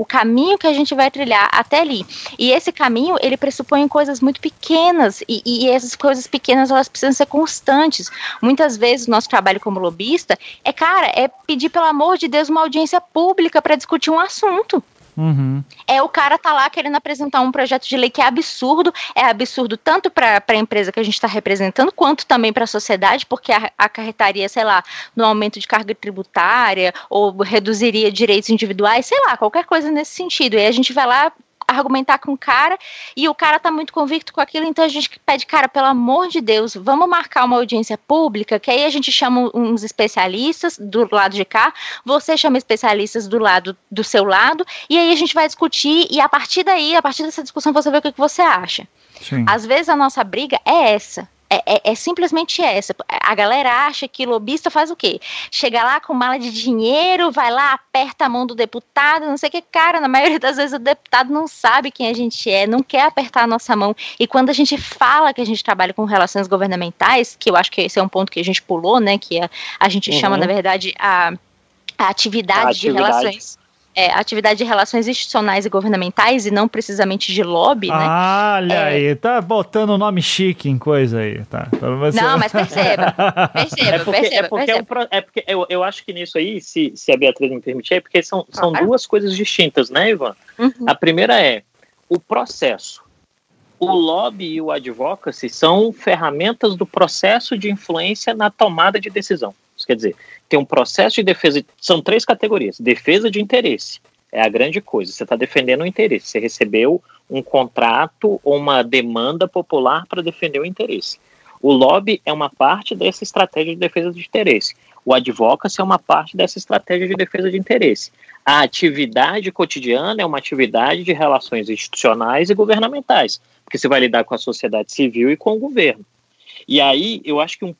que a gente vai trilhar até ali. E esse caminho, ele pressupõe coisas muito pequenas, e essas coisas pequenas, elas precisam ser constantes. Muitas vezes, o nosso trabalho como lobista é pedir, pelo amor de Deus, uma audiência pública para discutir um assunto. O cara tá lá querendo apresentar um projeto de lei que é absurdo tanto para a empresa que a gente está representando, quanto também para a sociedade, porque acarretaria, sei lá, no aumento de carga tributária, ou reduziria direitos individuais, sei lá, qualquer coisa nesse sentido. E aí a gente vai lá argumentar com o cara, e o cara tá muito convicto com aquilo, então a gente pede, cara, pelo amor de Deus, vamos marcar uma audiência pública, que aí a gente chama uns especialistas do lado de cá, você chama especialistas do seu lado, e aí a gente vai discutir, e a partir dessa discussão, você vê o que você acha. Sim. Às vezes a nossa briga é essa. É simplesmente essa. A galera acha que lobista faz o quê? Chega lá com mala de dinheiro, vai lá, aperta a mão do deputado, não sei o que, cara, na maioria das vezes o deputado não sabe quem a gente é, não quer apertar a nossa mão, e quando a gente fala que a gente trabalha com relações governamentais, que eu acho que esse é um ponto que a gente pulou, né, que a gente chama, na verdade, a atividade de relações... atividade de relações institucionais e governamentais e não precisamente de lobby, né? Olha aí, tá botando o nome chique em coisa aí, tá? Não, mas perceba. É porque eu acho que nisso aí, se a Beatriz me permitir, é porque são duas coisas distintas, né, Ivan? A primeira é o processo. O lobby e o advocacy são ferramentas do processo de influência na tomada de decisão. Quer dizer, tem um processo de defesa, são três categorias, defesa de interesse, é a grande coisa, você está defendendo o interesse, você recebeu um contrato ou uma demanda popular para defender o interesse. O lobby é uma parte dessa estratégia de defesa de interesse, o advocacy é uma parte dessa estratégia de defesa de interesse. A atividade cotidiana é uma atividade de relações institucionais e governamentais, porque você vai lidar com a sociedade civil e com o governo. E aí, eu acho que um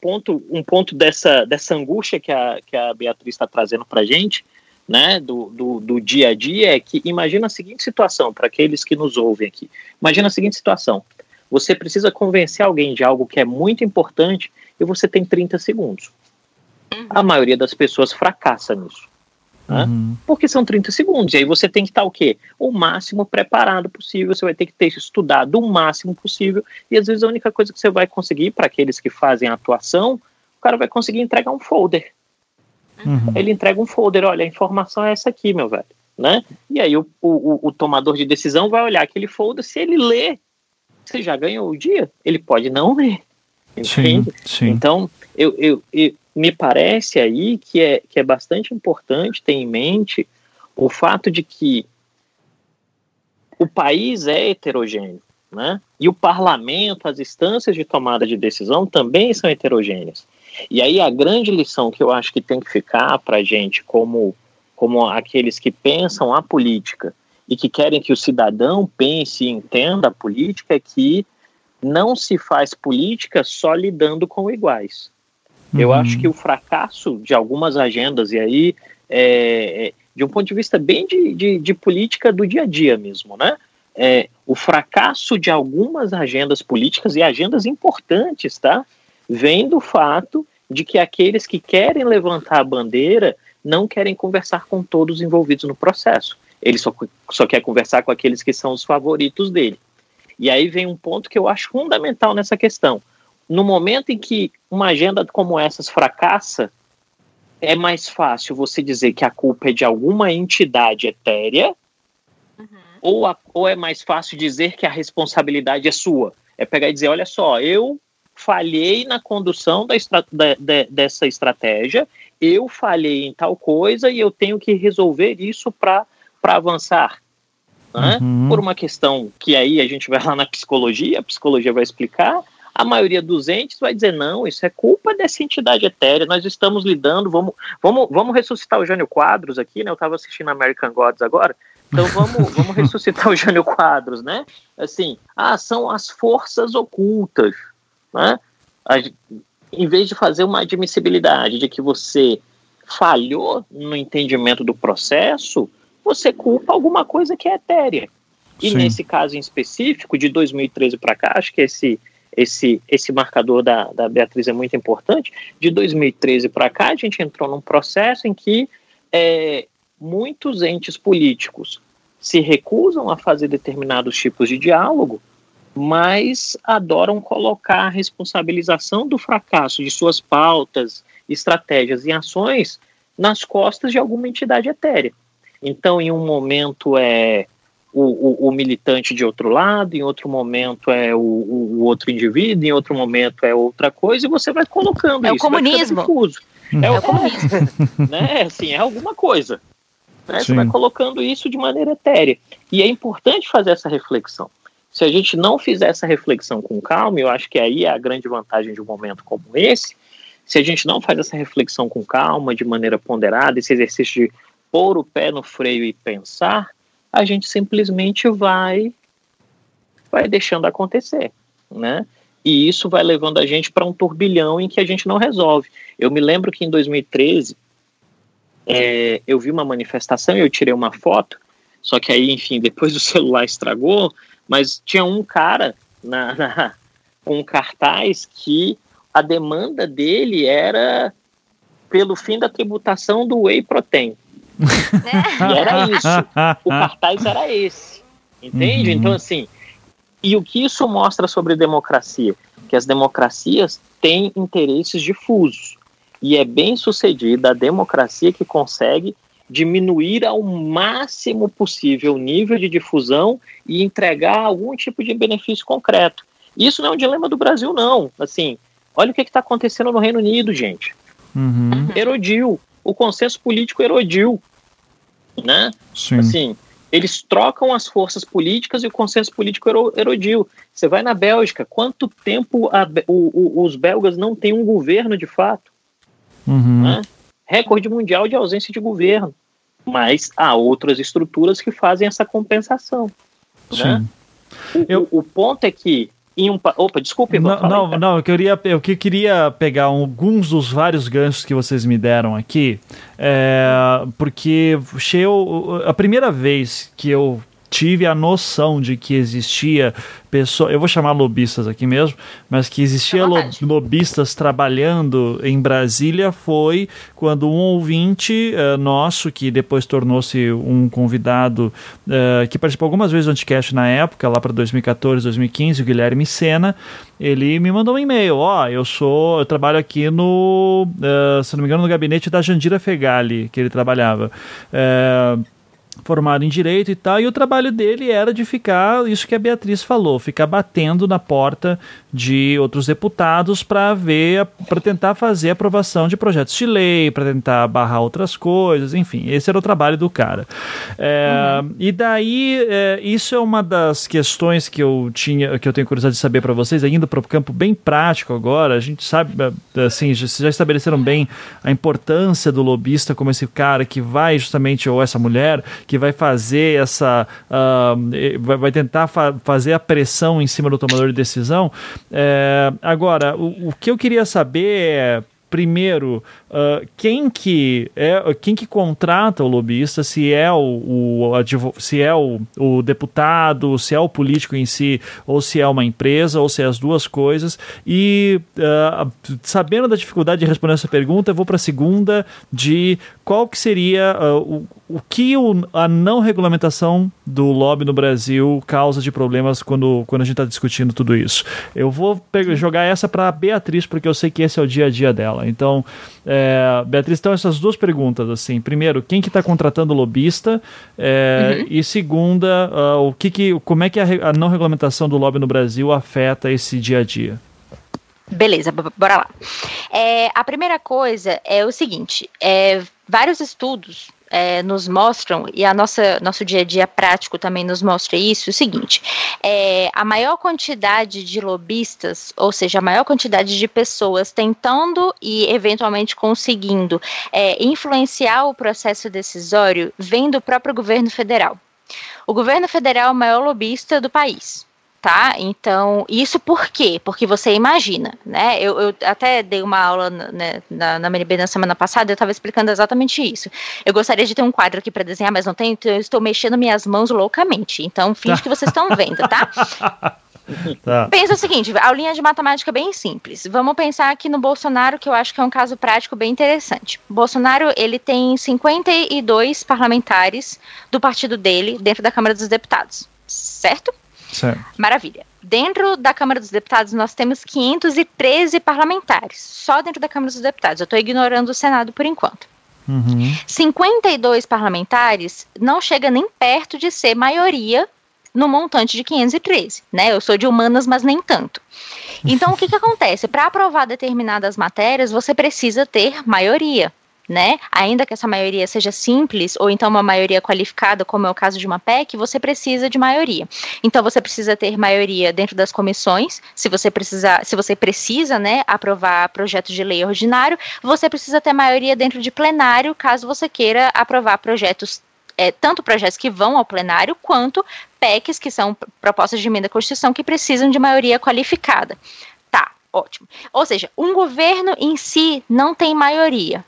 ponto dessa angústia que a Beatriz está trazendo para a gente, né, do dia a dia, é que imagina a seguinte situação, para aqueles que nos ouvem aqui. Imagina a seguinte situação, você precisa convencer alguém de algo que é muito importante e você tem 30 segundos. A maioria das pessoas fracassa nisso. Né? Porque são 30 segundos, e aí você tem que estar o quê? O máximo preparado possível, você vai ter que ter estudado o máximo possível, e às vezes a única coisa que você vai conseguir, para aqueles que fazem a atuação, o cara vai conseguir entregar um folder. Ele entrega um folder, olha, a informação é essa aqui, meu velho, né? E aí o tomador de decisão vai olhar aquele folder, se ele lê, você já ganhou o dia, ele pode não ler. Entende? Sim. Então, eu me parece aí que é bastante importante ter em mente o fato de que o país é heterogêneo, né? E o parlamento, as instâncias de tomada de decisão também são heterogêneas. E aí a grande lição que eu acho que tem que ficar para a gente, como aqueles que pensam a política e que querem que o cidadão pense e entenda a política, é que não se faz política só lidando com iguais. Eu acho que o fracasso de algumas agendas, e aí, de um ponto de vista bem de política do dia a dia mesmo, né? O fracasso de algumas agendas políticas, e agendas importantes, tá? Vem do fato de que aqueles que querem levantar a bandeira não querem conversar com todos os envolvidos no processo. Ele só quer conversar com aqueles que são os favoritos dele. E aí vem um ponto que eu acho fundamental nessa questão. No momento em que uma agenda como essas fracassa, é mais fácil você dizer que a culpa é de alguma entidade etérea, uhum, ou é mais fácil dizer que a responsabilidade é sua. É pegar e dizer, olha só, eu falhei na condução dessa estratégia, eu falhei em tal coisa e eu tenho que resolver isso para avançar. Né? Uhum. Por uma questão que aí a gente vai lá na psicologia, a psicologia vai explicar, a maioria dos entes vai dizer, não, isso é culpa dessa entidade etérea, nós estamos lidando, vamos ressuscitar o Jânio Quadros aqui, né? Eu estava assistindo American Gods agora, então vamos ressuscitar o Jânio Quadros, né? Assim, são as forças ocultas, né? Em vez de fazer uma admissibilidade de que você falhou no entendimento do processo, você culpa alguma coisa que é etérea. E sim, nesse caso em específico, de 2013 para cá, acho que esse marcador da Beatriz é muito importante. De 2013 para cá, a gente entrou num processo em que muitos entes políticos se recusam a fazer determinados tipos de diálogo, mas adoram colocar a responsabilização do fracasso de suas pautas, estratégias e ações nas costas de alguma entidade etérea. Então, em um momento o militante de outro lado, em outro momento é o outro indivíduo, em outro momento é outra coisa, e você vai colocando isso. É o comunismo. É o comunismo. Né? Assim, é alguma coisa. Né? Você vai colocando isso de maneira etérea. E é importante fazer essa reflexão. Se a gente não fizer essa reflexão com calma, eu acho que aí é a grande vantagem de um momento como esse, se a gente não faz essa reflexão com calma, de maneira ponderada, esse exercício de pôr o pé no freio e pensar, a gente simplesmente vai deixando acontecer, né? E isso vai levando a gente para um turbilhão em que a gente não resolve. Eu me lembro que em 2013, eu vi uma manifestação e eu tirei uma foto, só que aí, enfim, depois o celular estragou, mas tinha um cara com um cartaz que a demanda dele era pelo fim da tributação do whey protein. E era isso, o cartaz era esse, entende? Uhum. Então assim, e o que isso mostra sobre democracia? Que as democracias têm interesses difusos, e é bem sucedida a democracia que consegue diminuir ao máximo possível o nível de difusão e entregar algum tipo de benefício concreto. Isso não é um dilema do Brasil, não. Assim, olha o que está acontecendo no Reino Unido, gente. Uhum. Erodiu. O consenso político erodiu, né? Sim. Assim, eles trocam as forças políticas e o consenso político erodiu. Você vai na Bélgica, quanto tempo os belgas não têm um governo de fato? Uhum. Né? Recorde mundial de ausência de governo. Mas há outras estruturas que fazem essa compensação. Sim. Né? O ponto é que Opa, desculpe, Ivan. Não, eu queria pegar alguns dos vários ganchos que vocês me deram aqui, porque a primeira vez que eu tive a noção de que existia pessoa, eu vou chamar lobistas aqui mesmo, mas que existia lobistas trabalhando em Brasília foi quando um ouvinte nosso, que depois tornou-se um convidado, que participou algumas vezes do Anticast na época, lá para 2014, 2015, o Guilherme Senna, ele me mandou um e-mail, eu trabalho aqui no, se não me engano, no gabinete da Jandira Fegali, que ele trabalhava, formado em direito e tal, e o trabalho dele era de ficar, isso que a Beatriz falou, ficar batendo na porta de outros deputados para tentar fazer aprovação de projetos de lei, para tentar barrar outras coisas, enfim, esse era o trabalho do cara. E daí, isso é uma das questões que eu tenho curiosidade de saber para vocês, ainda para o campo bem prático agora. A gente sabe, assim, já estabeleceram bem a importância do lobista como esse cara que vai justamente, ou essa mulher, que vai fazer essa... vai tentar fazer a pressão em cima do tomador de decisão. Agora, o que eu queria saber é primeiro, quem que contrata o lobista, se é o deputado, se é o político em si, ou se é uma empresa, ou se é as duas coisas. E sabendo da dificuldade de responder essa pergunta, eu vou para a segunda, de qual que seria a não regulamentação do lobby no Brasil causa de problemas quando a gente está discutindo tudo isso. Eu vou jogar essa para a Beatriz, porque eu sei que esse é o dia a dia dela. Então, Beatriz, então essas duas perguntas, assim, primeiro, quem que está contratando o lobista, e segunda, como é que a não regulamentação do lobby no Brasil afeta esse dia a dia? Beleza, bora lá. A primeira coisa é o seguinte, vários estudos nos mostram, e nosso dia a dia prático também nos mostra isso, o seguinte, a maior quantidade de lobistas, ou seja, a maior quantidade de pessoas tentando e eventualmente conseguindo influenciar o processo decisório vem do próprio governo federal. O governo federal é o maior lobista do país. Tá? Então, isso por quê? Porque você imagina, né? Eu até dei uma aula na MNB na semana passada, eu estava explicando exatamente isso. Eu gostaria de ter um quadro aqui para desenhar, mas não tem, então eu estou mexendo minhas mãos loucamente. Então, finge que vocês estão vendo, tá? Tá. Pensa o seguinte, aulinha de matemática bem simples. Vamos pensar aqui no Bolsonaro, que eu acho que é um caso prático bem interessante. O Bolsonaro, ele tem 52 parlamentares do partido dele dentro da Câmara dos Deputados, certo? Certo. Maravilha. Dentro da Câmara dos Deputados, nós temos 513 parlamentares, só dentro da Câmara dos Deputados. Eu estou ignorando o Senado por enquanto. 52 parlamentares não chega nem perto de ser maioria no montante de 513, né? Eu sou de humanas, mas nem tanto. Então, o que acontece? Para aprovar determinadas matérias, você precisa ter maioria. Né? Ainda que essa maioria seja simples ou então uma maioria qualificada, como é o caso de uma PEC, você precisa de maioria. Então você precisa ter maioria dentro das comissões, se você precisa, né, aprovar projeto de lei ordinário, você precisa ter maioria dentro de plenário, caso você queira aprovar projetos, tanto projetos que vão ao plenário, quanto PECs, que são propostas de emenda à Constituição, que precisam de maioria qualificada. Tá, ótimo. Ou seja, um governo em si não tem maioria.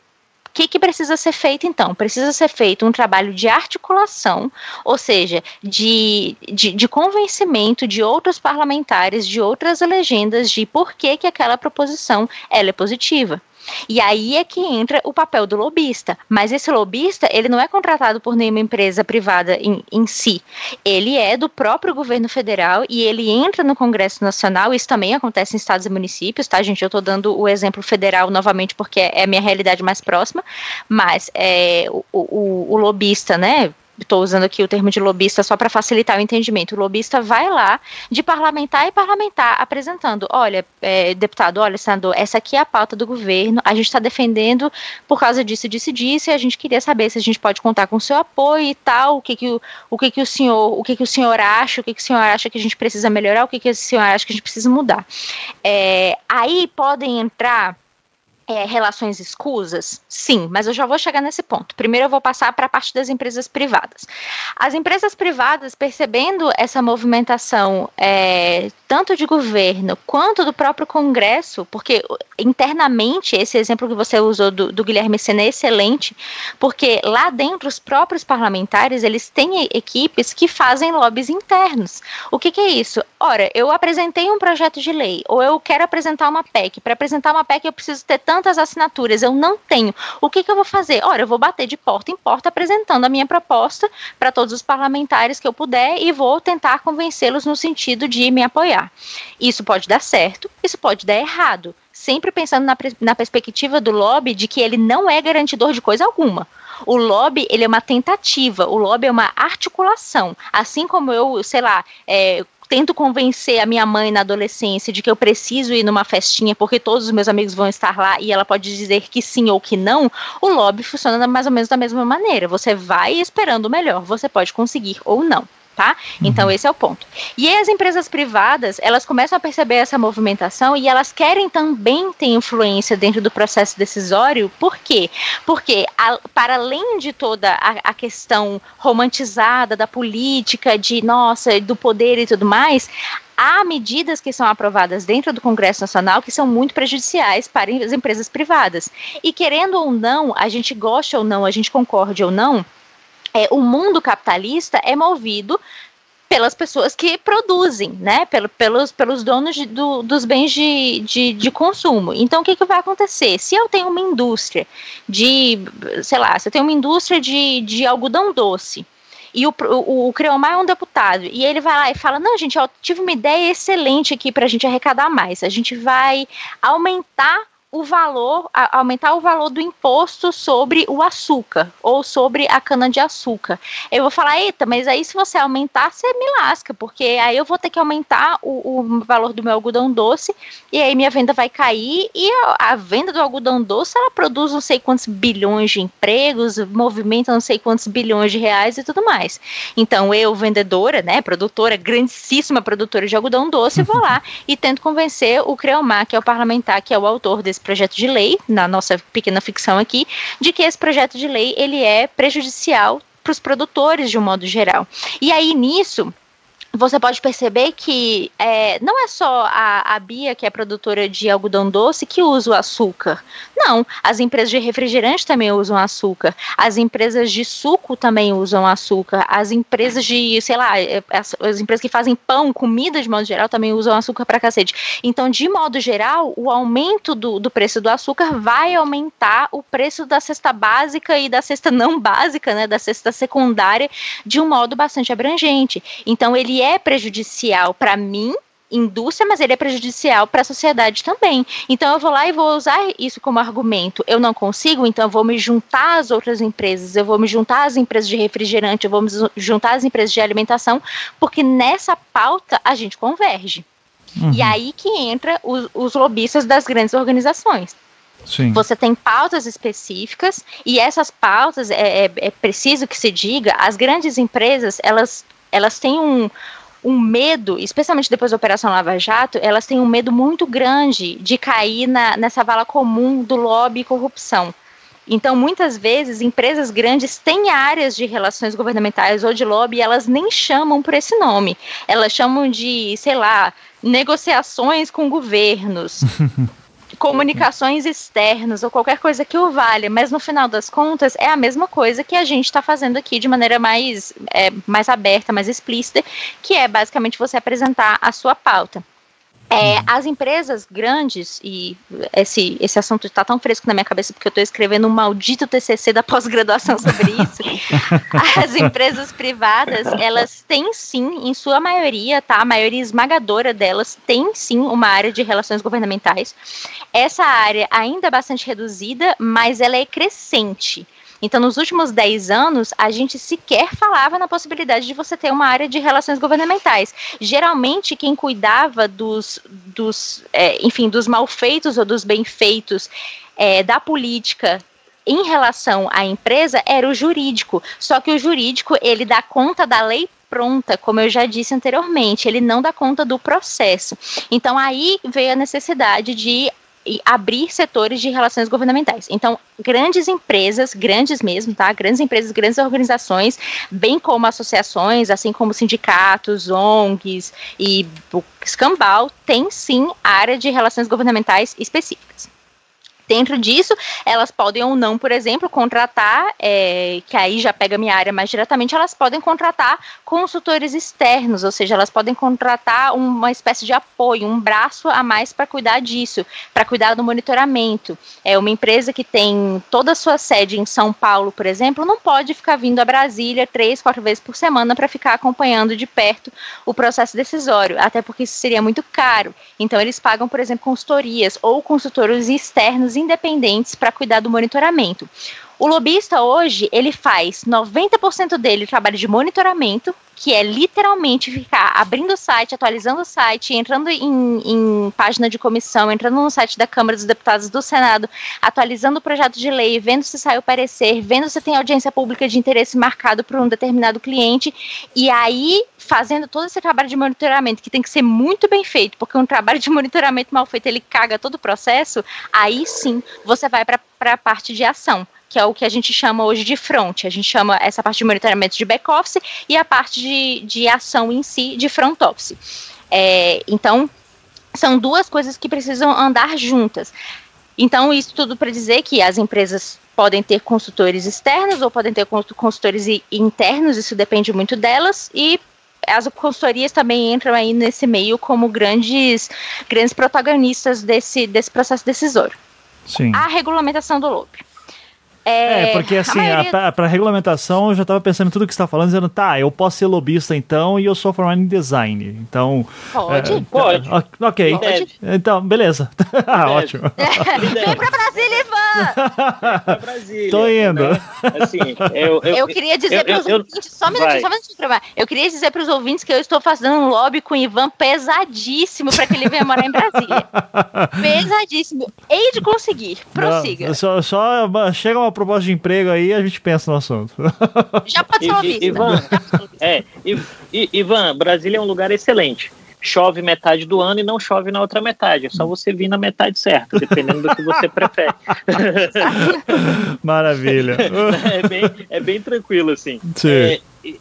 O que precisa ser feito, então? Precisa ser feito um trabalho de articulação, ou seja, de convencimento de outros parlamentares, de outras legendas, de por que aquela proposição ela é positiva. E aí é que entra o papel do lobista. Mas esse lobista, ele não é contratado por nenhuma empresa privada em si. Ele é do próprio governo federal e ele entra no Congresso Nacional. Isso também acontece em estados e municípios, tá, gente? Eu tô dando o exemplo federal novamente porque é a minha realidade mais próxima. Mas o lobista, né? Estou usando aqui o termo de lobista só para facilitar o entendimento. O lobista vai lá de parlamentar e parlamentar apresentando, olha, deputado, olha, senador, essa aqui é a pauta do governo, a gente está defendendo por causa disso, disso e disso, e a gente queria saber se a gente pode contar com o seu apoio e tal, o que o senhor acha, o que o senhor acha que a gente precisa melhorar, o que o senhor acha que a gente precisa mudar. Aí podem entrar... relações escusas? Sim, mas eu já vou chegar nesse ponto. Primeiro eu vou passar para a parte das empresas privadas. As empresas privadas, percebendo essa movimentação tanto de governo quanto do próprio Congresso, porque internamente esse exemplo que você usou do Guilherme Senna é excelente, porque lá dentro os próprios parlamentares, eles têm equipes que fazem lobbies internos. O que é isso? Ora, eu apresentei um projeto de lei, ou eu quero apresentar uma PEC. Para apresentar uma PEC eu preciso ter tantas assinaturas, eu não tenho. O que eu vou fazer? Ora, eu vou bater de porta em porta apresentando a minha proposta para todos os parlamentares que eu puder e vou tentar convencê-los no sentido de me apoiar. Isso pode dar certo, isso pode dar errado. Sempre pensando na perspectiva do lobby de que ele não é garantidor de coisa alguma. O lobby, ele é uma tentativa, o lobby é uma articulação. Assim como eu, sei lá, tento convencer a minha mãe na adolescência de que eu preciso ir numa festinha porque todos os meus amigos vão estar lá e ela pode dizer que sim ou que não, o lobby funciona mais ou menos da mesma maneira. Você vai esperando o melhor, você pode conseguir ou não, tá? Então esse é o ponto. E as empresas privadas, elas começam a perceber essa movimentação e elas querem também ter influência dentro do processo decisório. Por quê? Porque para além de toda a questão romantizada da política, do poder e tudo mais, há medidas que são aprovadas dentro do Congresso Nacional que são muito prejudiciais para as empresas privadas. E querendo ou não, a gente goste ou não, a gente concorde ou não, o mundo capitalista é movido pelas pessoas que produzem, né? Pelos donos dos bens de consumo. Então, o que vai acontecer? Se eu tenho uma indústria de algodão doce, e o Creomar é um deputado, e ele vai lá e fala, não, gente, eu tive uma ideia excelente aqui para a gente arrecadar mais, a gente vai aumentar o valor do imposto sobre o açúcar, ou sobre a cana-de-açúcar. Eu vou falar, eita, mas aí se você aumentar, você me lasca, porque aí eu vou ter que aumentar o valor do meu algodão doce, e aí minha venda vai cair, e a venda do algodão doce, ela produz não sei quantos bilhões de empregos, movimenta não sei quantos bilhões de reais e tudo mais. Então eu, vendedora, né, produtora, grandíssima produtora de algodão doce, vou lá e tento convencer o Creomar, que é o parlamentar, que é o autor desse projeto de lei, na nossa pequena ficção aqui, de que esse projeto de lei ele é prejudicial para os produtores de um modo geral. E aí nisso você pode perceber que não é só a Bia, que é produtora de algodão doce, que usa o açúcar. Não, as empresas de refrigerante também usam açúcar, as empresas de suco também usam açúcar, as empresas de, as empresas que fazem pão, comida de modo geral, também usam açúcar pra cacete. Então, de modo geral, o aumento do preço do açúcar vai aumentar o preço da cesta básica e da cesta não básica, né, da cesta secundária, de um modo bastante abrangente. Então, ele é prejudicial para mim, indústria, mas ele é prejudicial para a sociedade também. Então eu vou lá e vou usar isso como argumento. Eu não consigo, então eu vou me juntar às outras empresas, eu vou me juntar às empresas de refrigerante, eu vou me juntar às empresas de alimentação, porque nessa pauta a gente converge. Uhum. E aí que entra os lobistas das grandes organizações. Sim. Você tem pautas específicas, e essas pautas, é preciso que se diga, as grandes empresas, elas têm um medo, especialmente depois da Operação Lava Jato, elas têm um medo muito grande de cair nessa vala comum do lobby e corrupção. Então, muitas vezes, empresas grandes têm áreas de relações governamentais ou de lobby, e elas nem chamam por esse nome. Elas chamam de, negociações com governos, comunicações externas ou qualquer coisa que o valha, mas no final das contas é a mesma coisa que a gente está fazendo aqui de maneira mais aberta, mais explícita, que é basicamente você apresentar a sua pauta. As empresas grandes, e esse assunto está tão fresco na minha cabeça porque eu estou escrevendo um maldito TCC da pós-graduação sobre isso, as empresas privadas, elas têm sim, em sua maioria, tá? A maioria esmagadora delas tem sim uma área de relações governamentais. Essa área ainda é bastante reduzida, mas ela é crescente. Então, nos últimos 10 anos, a gente sequer falava na possibilidade de você ter uma área de relações governamentais. Geralmente, quem cuidava dos malfeitos ou dos bem-feitos da política em relação à empresa era o jurídico. Só que o jurídico, ele dá conta da lei pronta, como eu já disse anteriormente, ele não dá conta do processo. Então, aí veio a necessidade de abrir setores de relações governamentais. Então, grandes empresas, grandes mesmo, tá? Grandes empresas, grandes organizações, bem como associações, assim como sindicatos, ONGs e o escambau, tem sim área de relações governamentais específicas. Dentro disso, elas podem ou não, por exemplo, contratar, que aí já pega minha área mais diretamente, elas podem contratar consultores externos, ou seja, elas podem contratar uma espécie de apoio, um braço a mais para cuidar disso, para cuidar do monitoramento. Uma empresa que tem toda a sua sede em São Paulo, por exemplo, não pode ficar vindo a Brasília 3-4 vezes por semana para ficar acompanhando de perto o processo decisório, até porque isso seria muito caro. Então, eles pagam, por exemplo, consultorias ou consultores externos independentes para cuidar do monitoramento. O lobista hoje, ele faz 90% dele trabalho de monitoramento, que é literalmente ficar abrindo o site, atualizando o site, entrando em página de comissão, entrando no site da Câmara dos Deputados do Senado, atualizando o projeto de lei, vendo se sai o parecer, vendo se tem audiência pública de interesse marcado por um determinado cliente, e aí fazendo todo esse trabalho de monitoramento, que tem que ser muito bem feito, porque um trabalho de monitoramento mal feito, ele caga todo o processo, aí sim, você vai para a parte de ação, que é o que a gente chama hoje de front. A gente chama essa parte de monitoramento de back-office e a parte de ação em si de front-office. Então, são duas coisas que precisam andar juntas. Então, isso tudo para dizer que as empresas podem ter consultores externos ou podem ter consultores internos, isso depende muito delas, e as consultorias também entram aí nesse meio como grandes protagonistas desse processo decisório. Sim. A regulamentação do lobby. Porque assim, para a regulamentação eu já estava pensando em tudo que você está falando, dizendo, tá, eu posso ser lobista então e eu sou formado em design, então... Pode. Ok, pode. Então, beleza. Ótimo. Vem para Brasília, Ivan! Vem Brasília. Tô indo. Né? Assim, eu queria dizer para os ouvintes, eu queria dizer para os ouvintes que eu estou fazendo um lobby com o Ivan pesadíssimo para que ele venha morar em Brasília. Pesadíssimo. Hei de conseguir. Prossiga. Não, só chega uma proposta de emprego aí, a gente pensa no assunto. Já pode ser lobista. Ivan, Brasília é um lugar excelente. Chove metade do ano e não chove na outra metade. É só você vir na metade certa, dependendo do que você prefere. Maravilha. É bem tranquilo, assim. Sim.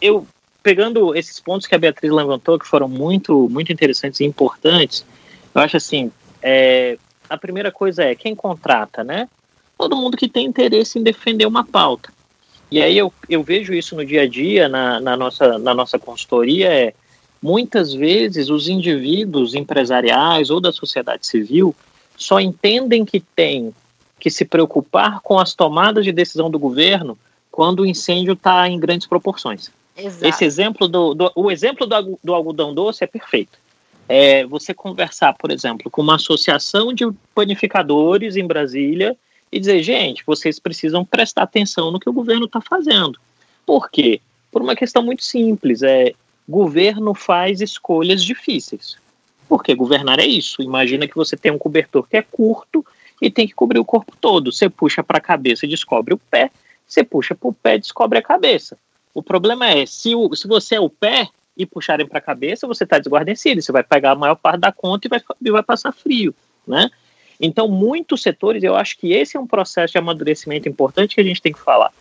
Eu pegando esses pontos que a Beatriz levantou, que foram muito, muito interessantes e importantes, eu acho assim, a primeira coisa é quem contrata, né? Todo mundo que tem interesse em defender uma pauta. E aí eu vejo isso no dia a dia, na nossa consultoria, muitas vezes os indivíduos empresariais ou da sociedade civil só entendem que tem que se preocupar com as tomadas de decisão do governo quando o incêndio está em grandes proporções. Exato. Esse exemplo do algodão doce é perfeito. Você conversar, por exemplo, com uma associação de panificadores em Brasília e dizer, gente, vocês precisam prestar atenção no que o governo está fazendo. Por quê? Por uma questão muito simples, governo faz escolhas difíceis. Porque governar é isso. Imagina que você tem um cobertor que é curto e tem que cobrir o corpo todo. Você puxa para a cabeça e descobre o pé, você puxa para o pé e descobre a cabeça. O problema é, se você é o pé e puxarem para a cabeça, você está desguarnecido, você vai pagar a maior parte da conta e vai passar frio, né? Então, muitos setores, eu acho que esse é um processo de amadurecimento importante que a gente tem que falar.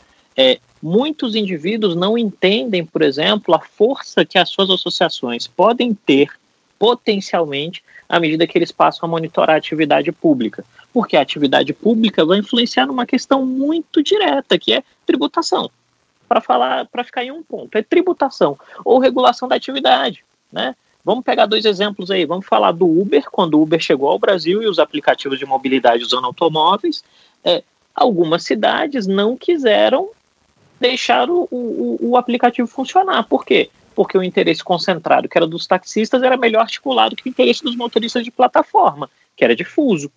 Muitos indivíduos não entendem, por exemplo, a força que as suas associações podem ter, potencialmente, à medida que eles passam a monitorar a atividade pública. Porque a atividade pública vai influenciar numa questão muito direta, que é tributação. Para ficar em um ponto, é tributação ou regulação da atividade, né? Vamos pegar dois exemplos aí, vamos falar do Uber, quando o Uber chegou ao Brasil e os aplicativos de mobilidade usando automóveis, algumas cidades não quiseram deixar o aplicativo funcionar. Por quê? Porque o interesse concentrado, que era dos taxistas, era melhor articulado que o interesse dos motoristas de plataforma, que era difuso.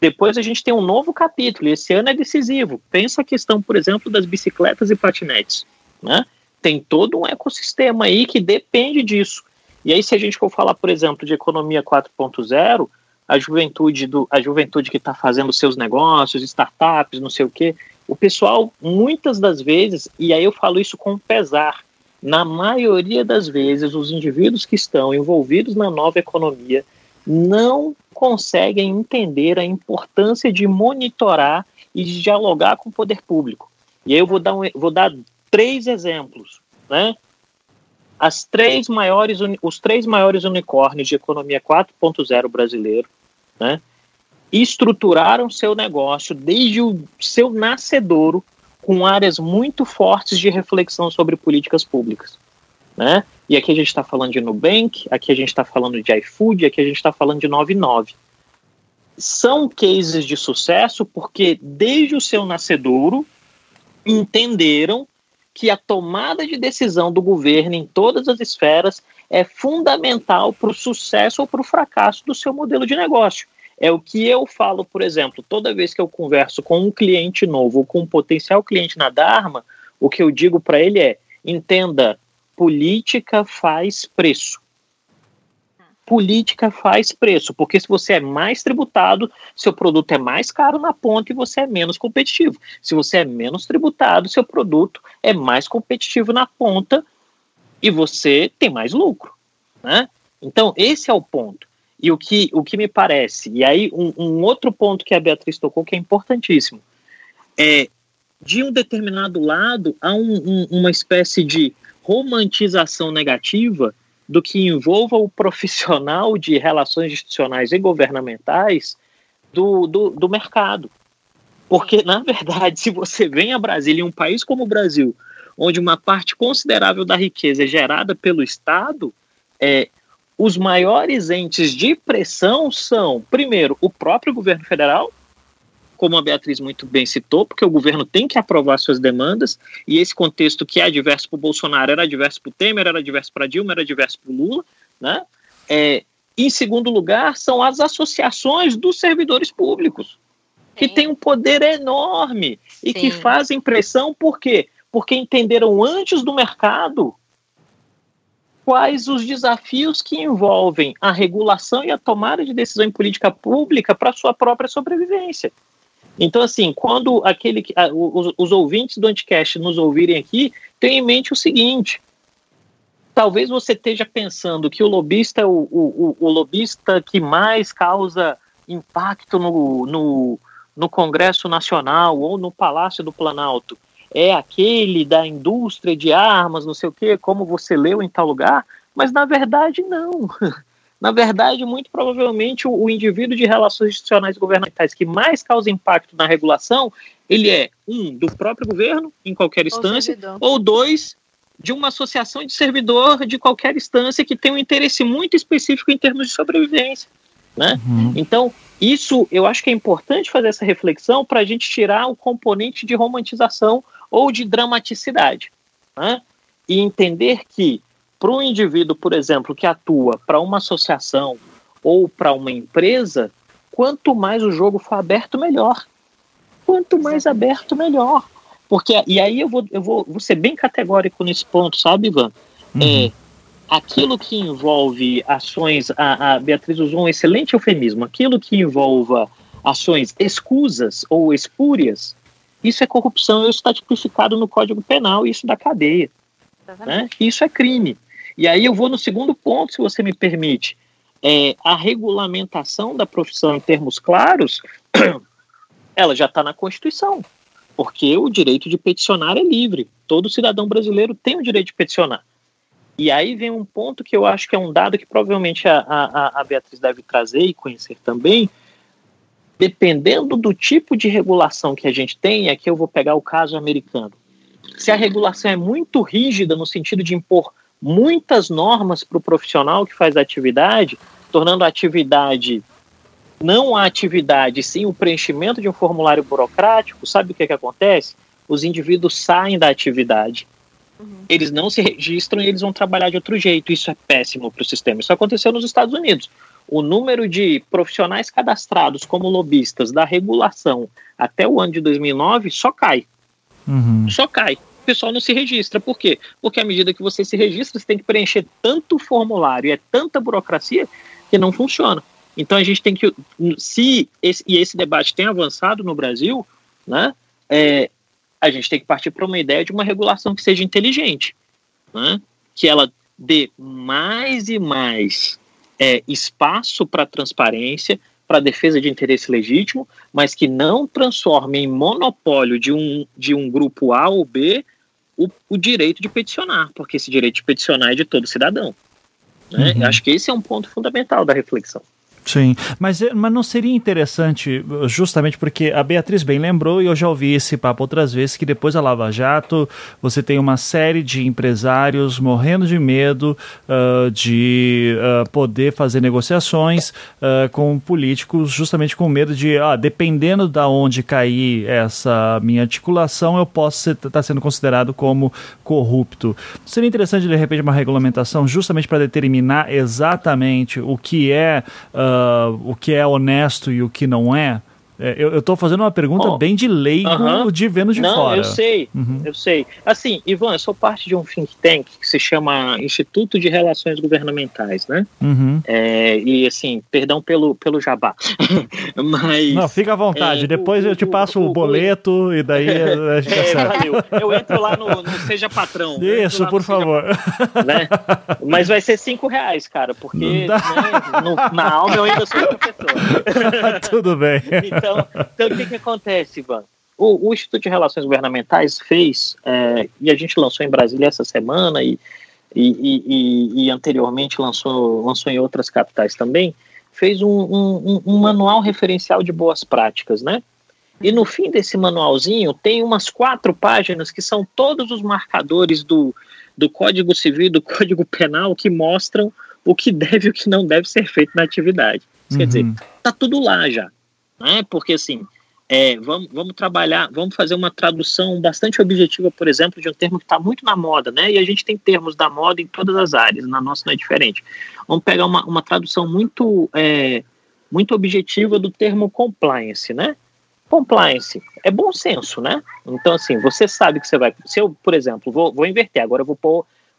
Depois a gente tem um novo capítulo, e esse ano é decisivo. Pensa a questão, por exemplo, das bicicletas e patinetes, né? Tem todo um ecossistema aí que depende disso. E aí, se a gente for falar, por exemplo, de economia 4.0, a juventude que está fazendo seus negócios, startups, não sei o quê, o pessoal, muitas das vezes, e aí eu falo isso com pesar, na maioria das vezes, os indivíduos que estão envolvidos na nova economia não conseguem entender a importância de monitorar e de dialogar com o poder público. E aí eu vou dar três exemplos, né? Os três maiores unicórnios de economia 4.0 brasileiro, né, estruturaram seu negócio desde o seu nascedouro com áreas muito fortes de reflexão sobre políticas públicas, né? E aqui a gente está falando de Nubank, aqui a gente está falando de iFood, aqui a gente está falando de 99. São cases de sucesso porque desde o seu nascedouro entenderam que a tomada de decisão do governo em todas as esferas é fundamental para o sucesso ou para o fracasso do seu modelo de negócio. É o que eu falo, por exemplo, toda vez que eu converso com um cliente novo ou com um potencial cliente na Dharma, o que eu digo para ele é, entenda, política faz preço. Política faz preço, porque se você é mais tributado, seu produto é mais caro na ponta e você é menos competitivo. Se você é menos tributado, seu produto é mais competitivo na ponta e você tem mais lucro, né? Então, esse é o ponto. E o que me parece, e aí um outro ponto que a Beatriz tocou que é importantíssimo, de um determinado lado há uma espécie de romantização negativa do que envolva o profissional de relações institucionais e governamentais do mercado. Porque, na verdade, se você vem a Brasília, em um país como o Brasil, onde uma parte considerável da riqueza é gerada pelo Estado, os maiores entes de pressão são, primeiro, o próprio governo federal, como a Beatriz muito bem citou, porque o governo tem que aprovar suas demandas, e esse contexto que é adverso para o Bolsonaro, era adverso para o Temer, era adverso para a Dilma, era adverso para o Lula, né? Em segundo lugar, são as associações dos servidores públicos, que têm um poder enorme e que fazem pressão, por quê? Porque entenderam antes do mercado quais os desafios que envolvem a regulação e a tomada de decisão em política pública para sua própria sobrevivência. Então, assim, quando os ouvintes do Anticast nos ouvirem aqui, tenham em mente o seguinte: talvez você esteja pensando que o lobista é o lobista que mais causa impacto no Congresso Nacional ou no Palácio do Planalto, é aquele da indústria de armas, não sei o quê, como você leu em tal lugar, mas na verdade não. Na verdade, muito provavelmente, o indivíduo de relações institucionais e governamentais que mais causa impacto na regulação, ele é, um, do próprio governo, em qualquer instância, ou dois, de uma associação de servidor de qualquer instância que tem um interesse muito específico em termos de sobrevivência, né? Uhum. Então, isso, eu acho que é importante fazer essa reflexão para a gente tirar o componente de romantização ou de dramaticidade, né? E entender que, para o indivíduo, por exemplo, que atua para uma associação ou para uma empresa, quanto mais o jogo for aberto, melhor. Quanto mais aberto, melhor. Porque, e aí eu vou ser bem categórico nesse ponto, sabe, Ivan? Aquilo que envolve ações, a Beatriz usou um excelente eufemismo, aquilo que envolva ações escusas ou espúrias, isso é corrupção, isso está tipificado no Código Penal, isso dá cadeia, né? Isso é crime. E aí eu vou no segundo ponto, se você me permite. A regulamentação da profissão em termos claros, ela já está na Constituição, porque o direito de peticionar é livre. Todo cidadão brasileiro tem o direito de peticionar. E aí vem um ponto que eu acho que é um dado que provavelmente a Beatriz deve trazer e conhecer também. Dependendo do tipo de regulação que a gente tem, aqui eu vou pegar o caso americano. Se a regulação é muito rígida no sentido de impor muitas normas para o profissional que faz a atividade, tornando a atividade não a atividade, sim o preenchimento de um formulário burocrático, sabe o que acontece? Os indivíduos saem da atividade. Uhum. Eles não se registram e eles vão trabalhar de outro jeito. Isso é péssimo para o sistema. Isso aconteceu nos Estados Unidos. O número de profissionais cadastrados como lobistas da regulação até o ano de 2009 só cai. Uhum. Só cai. O pessoal não se registra. Por quê? Porque à medida que você se registra, você tem que preencher tanto formulário, é tanta burocracia que não funciona. Então a gente tem que... esse debate tem avançado no Brasil, né? A gente tem que partir para uma ideia de uma regulação que seja inteligente, né? Que ela dê mais e mais espaço para transparência, para defesa de interesse legítimo, mas que não transforme em monopólio de um grupo A ou B o direito de peticionar, porque esse direito de peticionar é de todo cidadão, né? Uhum. Eu acho que esse é um ponto fundamental da reflexão. Sim, mas não seria interessante, justamente porque a Beatriz bem lembrou, e eu já ouvi esse papo outras vezes, que depois da Lava Jato você tem uma série de empresários morrendo de medo de poder fazer negociações com políticos, justamente com medo de, dependendo de onde cair essa minha articulação, eu posso estar sendo considerado como corrupto. Seria interessante, de repente, uma regulamentação justamente para determinar exatamente o que é honesto e o que não é? Eu estou fazendo uma pergunta bem de leigo, de vendo de fora. Eu sei. Assim, Ivan, eu sou parte de um think tank que se chama Instituto de Relações Governamentais, né? Uhum. E assim, perdão pelo jabá. Mas, não, fica à vontade. Depois eu te passo o boleto e daí a gente valeu. Eu entro lá no Seja Patrão. Isso, por favor. Né? Mas vai ser R$5, cara, porque na alma eu ainda sou professor. Tudo bem. Então, o que acontece, Ivan? O Instituto de Relações Governamentais fez, e a gente lançou em Brasília essa semana, e e anteriormente lançou em outras capitais também, fez um manual referencial de boas práticas, né? E no fim desse manualzinho tem umas 4 páginas que são todos os marcadores do Código Civil e do Código Penal que mostram o que deve e o que não deve ser feito na atividade. Isso quer dizer, tá tudo lá já, né? Porque assim, vamos trabalhar, vamos fazer uma tradução bastante objetiva, por exemplo, de um termo que está muito na moda, né? E a gente tem termos da moda em todas as áreas, na nossa não é diferente. Vamos pegar uma tradução muito objetiva do termo compliance, né? Compliance é bom senso, né? Então, assim, você sabe que você vai... Se eu, por exemplo, vou inverter, agora eu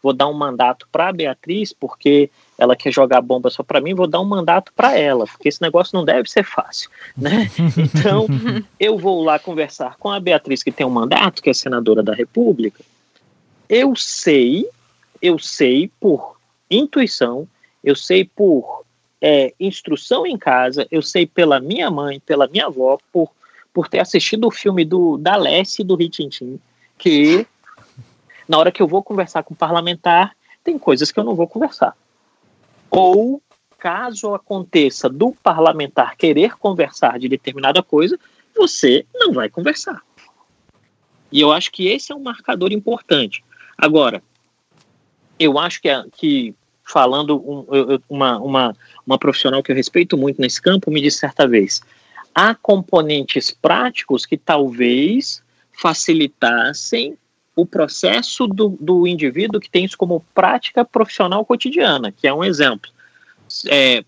vou dar um mandato para a Beatriz, porque ela quer jogar bomba só para mim, vou dar um mandato para ela, porque esse negócio não deve ser fácil, né? Então, eu vou lá conversar com a Beatriz, que tem um mandato, que é senadora da República. Eu sei por intuição, eu sei por instrução em casa, eu sei pela minha mãe, pela minha avó, por ter assistido o filme da Lessie e do Ritintim, que na hora que eu vou conversar com o parlamentar, tem coisas que eu não vou conversar. Ou, caso aconteça do parlamentar querer conversar de determinada coisa, você não vai conversar. E eu acho que esse é um marcador importante. Agora, eu acho que falando, uma profissional que eu respeito muito nesse campo, me disse certa vez... Há componentes práticos que talvez facilitassem o processo do indivíduo que tem isso como prática profissional cotidiana, que é um exemplo.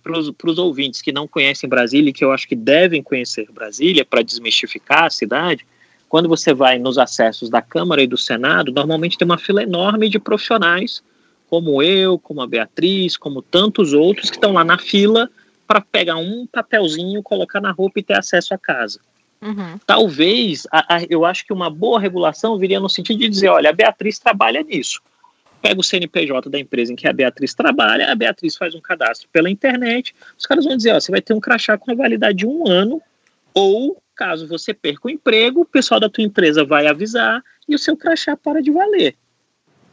Para os ouvintes que não conhecem Brasília e que eu acho que devem conhecer Brasília para desmistificar a cidade, quando você vai nos acessos da Câmara e do Senado, normalmente tem uma fila enorme de profissionais, como eu, como a Beatriz, como tantos outros que estão lá na fila para pegar um papelzinho, colocar na roupa e ter acesso à casa. Uhum. Talvez, eu acho que uma boa regulação viria no sentido de dizer, olha, a Beatriz trabalha nisso. Pega o CNPJ da empresa em que a Beatriz trabalha, a Beatriz faz um cadastro pela internet, os caras vão dizer, ó, você vai ter um crachá com a validade de 1 ano, ou, caso você perca o emprego, o pessoal da tua empresa vai avisar e o seu crachá para de valer.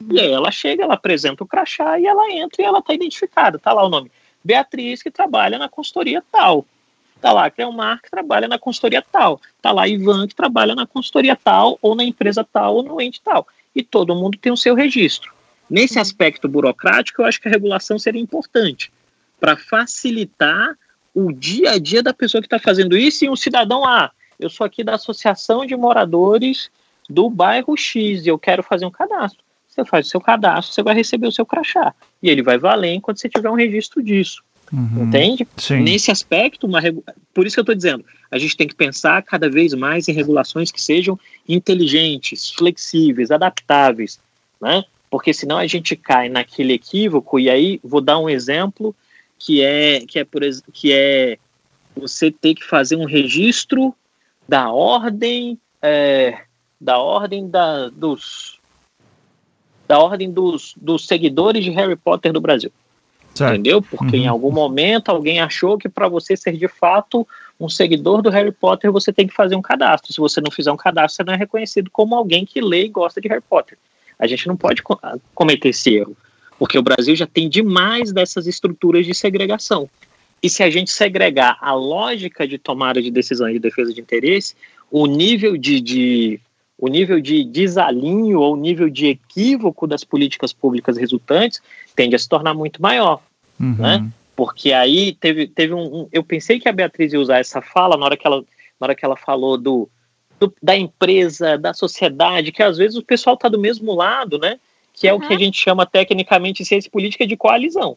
E aí ela chega, ela apresenta o crachá e ela entra e ela está identificada, tá lá o nome. Beatriz, que trabalha na consultoria tal. Tá lá Creomar, que trabalha na consultoria tal. Tá lá Ivan, que trabalha na consultoria tal, ou na empresa tal, ou no ente tal. E todo mundo tem o seu registro. Nesse aspecto burocrático, eu acho que a regulação seria importante para facilitar o dia a dia da pessoa que está fazendo isso. E um cidadão, eu sou aqui da Associação de Moradores do Bairro X e eu quero fazer um cadastro. Você faz o seu cadastro, você vai receber o seu crachá. E ele vai valer enquanto você tiver um registro disso. Uhum. Entende? Sim. Nesse aspecto, por isso que eu estou dizendo, a gente tem que pensar cada vez mais em regulações que sejam inteligentes, flexíveis, adaptáveis, né? Porque senão a gente cai naquele equívoco, e aí vou dar um exemplo que é você ter que fazer um registro da ordem dos seguidores de Harry Potter do Brasil. Certo. Entendeu? Porque em algum momento alguém achou que para você ser de fato um seguidor do Harry Potter, você tem que fazer um cadastro. Se você não fizer um cadastro, você não é reconhecido como alguém que lê e gosta de Harry Potter. A gente não pode cometer esse erro, porque o Brasil já tem demais dessas estruturas de segregação. E se a gente segregar a lógica de tomada de decisão e de defesa de interesse, o nível de desalinho ou o nível de equívoco das políticas públicas resultantes tende a se tornar muito maior, né? Porque aí teve um... Eu pensei que a Beatriz ia usar essa fala na hora que ela falou da empresa, da sociedade, que às vezes o pessoal está do mesmo lado, né? Que é o que a gente chama tecnicamente em ciência política de coalizão.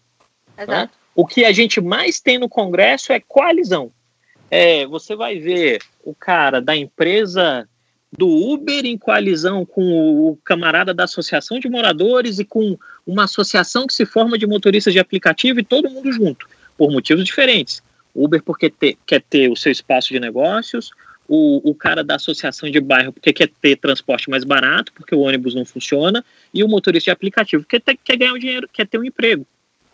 Exato. Né? O que a gente mais tem no Congresso é coalizão. Você vai ver o cara da empresa... do Uber em coalizão com o camarada da associação de moradores e com uma associação que se forma de motoristas de aplicativo e todo mundo junto, por motivos diferentes. O Uber porque quer ter o seu espaço de negócios, o cara da associação de bairro porque quer ter transporte mais barato, porque o ônibus não funciona, e o motorista de aplicativo porque quer ganhar um dinheiro, quer ter um emprego,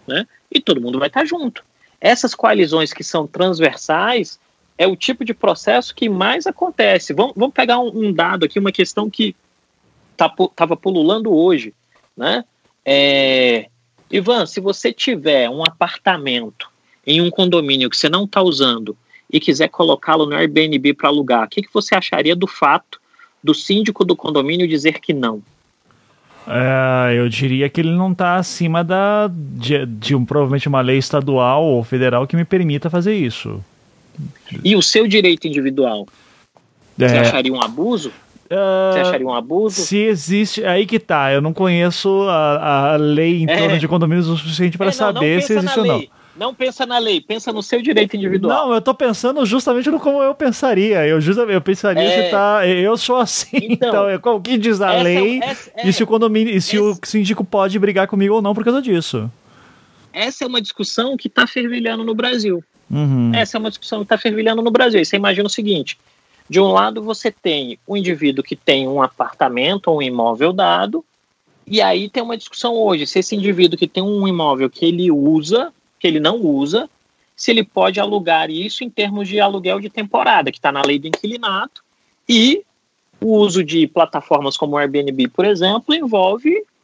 né? E todo mundo vai estar junto. Essas coalizões que são transversais é o tipo de processo que mais acontece. Vamos pegar um dado aqui, uma questão que estava pululando hoje, né? Ivan, se você tiver um apartamento em um condomínio que você não está usando e quiser colocá-lo no Airbnb para alugar, o que você acharia do fato do síndico do condomínio dizer que não? Eu diria que ele não está acima de provavelmente uma lei estadual ou federal que me permita fazer isso. E o seu direito individual? Você acharia um abuso? Você acharia um abuso? Se existe, aí que tá, eu não conheço a lei em torno de condomínios o suficiente para saber se existe ou não. Não pensa na lei, pensa no seu direito individual. Não, eu tô pensando justamente no como eu pensaria. Eu pensaria se tá... Eu sou assim, então o que diz a lei e se o condomínio, e se o síndico pode brigar comigo ou não por causa disso. Essa é uma discussão que tá fervilhando no Brasil. Uhum. E você imagina o seguinte: de um lado você tem um indivíduo que tem um apartamento ou um imóvel dado, e aí tem uma discussão hoje se esse indivíduo que tem um imóvel que ele usa, que ele não usa, se ele pode alugar isso em termos de aluguel de temporada, que está na lei do inquilinato, e o uso de plataformas como o Airbnb, por exemplo,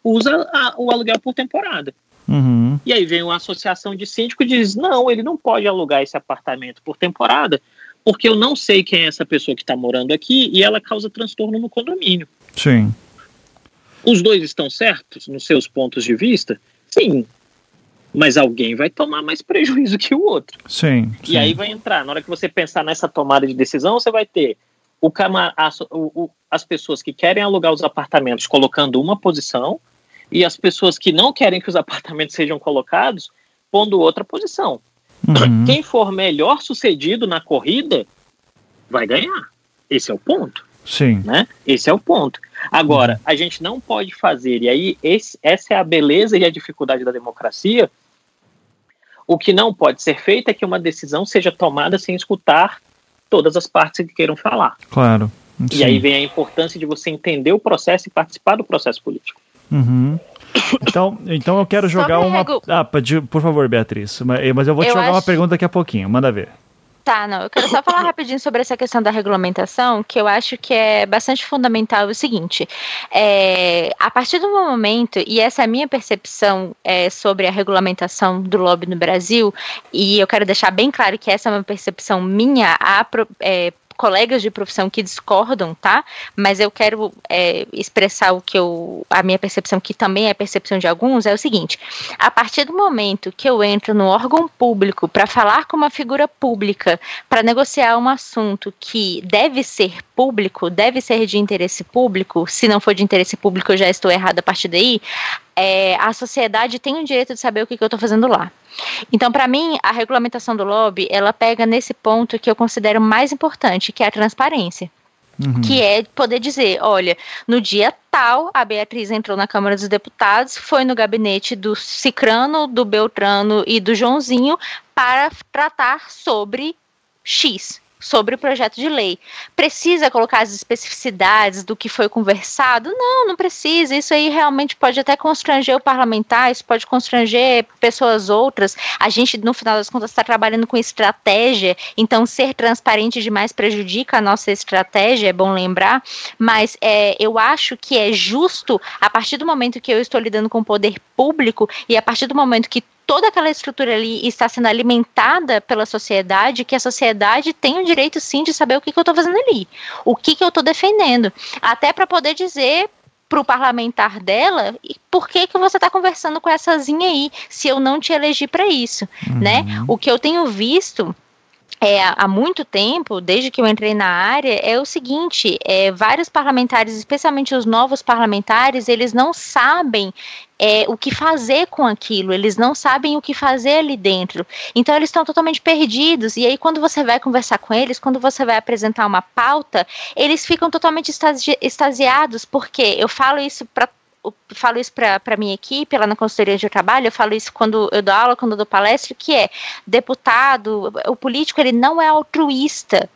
usa o aluguel por temporada. Uhum. E aí vem uma associação de síndicos e diz, não, ele não pode alugar esse apartamento por temporada, porque eu não sei quem é essa pessoa que está morando aqui e ela causa transtorno no condomínio. Sim. Os dois estão certos nos seus pontos de vista? Sim. Mas alguém vai tomar mais prejuízo que o outro. Sim. E aí vai entrar, na hora que você pensar nessa tomada de decisão, você vai ter as pessoas que querem alugar os apartamentos colocando uma posição e as pessoas que não querem que os apartamentos sejam colocados pondo outra posição. Uhum. Quem for melhor sucedido na corrida vai ganhar. Esse é o ponto. Sim. Né? Esse é o ponto. Agora, a gente não pode fazer, e aí essa é a beleza e a dificuldade da democracia, o que não pode ser feito é que uma decisão seja tomada sem escutar todas as partes que queiram falar. Claro. Sim. E aí vem a importância de você entender o processo e participar do processo político. Uhum. Então eu quero jogar uma... por favor, Beatriz, mas eu vou te jogar uma pergunta daqui a pouquinho, manda ver. Tá, não, eu quero só falar rapidinho sobre essa questão da regulamentação, que eu acho que é bastante fundamental o seguinte, a partir do momento, e essa é a minha percepção sobre a regulamentação do lobby no Brasil, e eu quero deixar bem claro que essa é uma percepção minha, colegas de profissão que discordam, tá? Mas eu quero expressar a minha percepção, que também é a percepção de alguns, é o seguinte: a partir do momento que eu entro no órgão público para falar com uma figura pública, para negociar um assunto que deve ser público, deve ser de interesse público, se não for de interesse público eu já estou errada a partir daí, a sociedade tem o direito de saber o que eu estou fazendo lá. Então, para mim, a regulamentação do lobby, ela pega nesse ponto que eu considero mais importante, que é a transparência. Uhum. Que é poder dizer, olha, no dia tal, a Beatriz entrou na Câmara dos Deputados, foi no gabinete do Cicrano, do Beltrano e do Joãozinho para tratar sobre X. Sobre o projeto de lei. Precisa colocar as especificidades do que foi conversado? Não, não precisa. Isso aí realmente pode até constranger o parlamentar, isso pode constranger pessoas outras. A gente, no final das contas, está trabalhando com estratégia, então ser transparente demais prejudica a nossa estratégia, é bom lembrar, mas eu acho que é justo, a partir do momento que eu estou lidando com o poder público e a partir do momento que toda aquela estrutura ali está sendo alimentada pela sociedade, que a sociedade tem o direito sim de saber o que eu estou fazendo ali, o que eu estou defendendo, até para poder dizer para o parlamentar dela, e por que você está conversando com essazinha aí, se eu não te elegi para isso, né? O que eu tenho visto há muito tempo, desde que eu entrei na área, é o seguinte, vários parlamentares, especialmente os novos parlamentares, eles não sabem o que fazer com aquilo, eles não sabem o que fazer ali dentro, então eles estão totalmente perdidos, e aí quando você vai conversar com eles, quando você vai apresentar uma pauta, eles ficam totalmente extasiados, porque eu falo isso para minha equipe lá na consultoria de trabalho, eu falo isso quando eu dou aula, quando eu dou palestra, que deputado, o político, ele não é altruísta.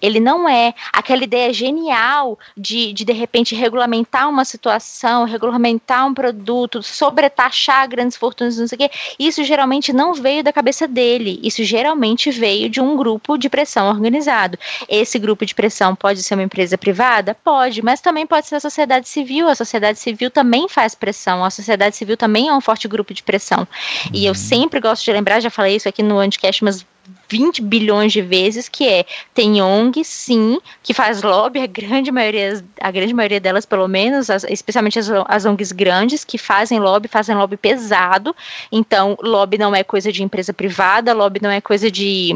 Ele não é. Aquela ideia genial de repente, regulamentar uma situação, regulamentar um produto, sobretaxar grandes fortunas, não sei o quê, isso geralmente não veio da cabeça dele. Isso geralmente veio de um grupo de pressão organizado. Esse grupo de pressão pode ser uma empresa privada? Pode, mas também pode ser a sociedade civil. A sociedade civil também faz pressão. A sociedade civil também é um forte grupo de pressão. E eu sempre gosto de lembrar, já falei isso aqui no Anticast, mas 20 bilhões de vezes, que é, tem ONG, sim, que faz lobby, a grande maioria delas, pelo menos, especialmente as ONGs grandes, que fazem lobby pesado. Então, lobby não é coisa de empresa privada, lobby não é coisa de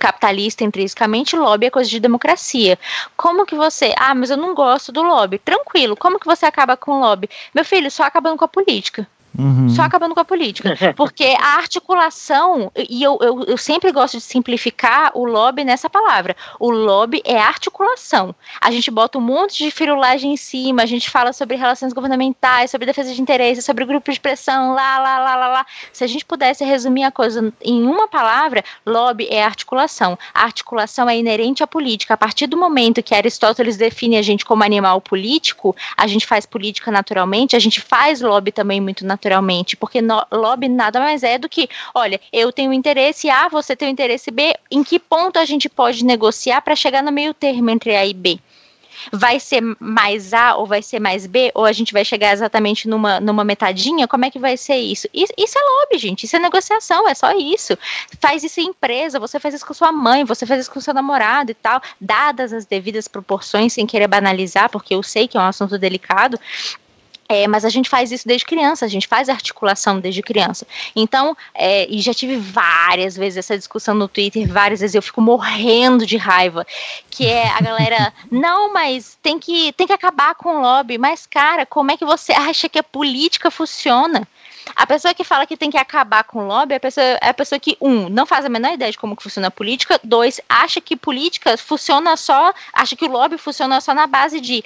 capitalista intrinsecamente, lobby é coisa de democracia. Como que você... Ah, mas eu não gosto do lobby. Tranquilo, como que você acaba com o lobby? Meu filho, só acabando com a política. Uhum. Só acabando com a política, porque a articulação, e eu sempre gosto de simplificar o lobby nessa palavra, o lobby é articulação. A gente bota um monte de firulagem em cima, a gente fala sobre relações governamentais, sobre defesa de interesses, sobre grupo de pressão, lá. Se a gente pudesse resumir a coisa em uma palavra, lobby é articulação. A articulação é inerente à política. A partir do momento que Aristóteles define a gente como animal político, a gente faz política naturalmente, a gente faz lobby também muito naturalmente, porque lobby nada mais é do que, olha, eu tenho interesse A, você tem interesse B, em que ponto a gente pode negociar para chegar no meio termo entre A e B? Vai ser mais A ou vai ser mais B? Ou a gente vai chegar exatamente numa metadinha? Como é que vai ser isso? Isso é lobby, gente. Isso é negociação, é só isso. Faz isso em empresa, você faz isso com sua mãe, você faz isso com seu namorado e tal. Dadas as devidas proporções, sem querer banalizar, porque eu sei que é um assunto delicado, mas a gente faz isso desde criança, a gente faz articulação desde criança. Então, e já tive várias vezes essa discussão no Twitter, várias vezes eu fico morrendo de raiva, que é a galera, não, mas tem que acabar com o lobby. Mas, cara, como é que você acha que a política funciona? A pessoa que fala que tem que acabar com o lobby é a pessoa que, não faz a menor ideia de como que funciona a política, dois, acha que política funciona só, acha que o lobby funciona só na base de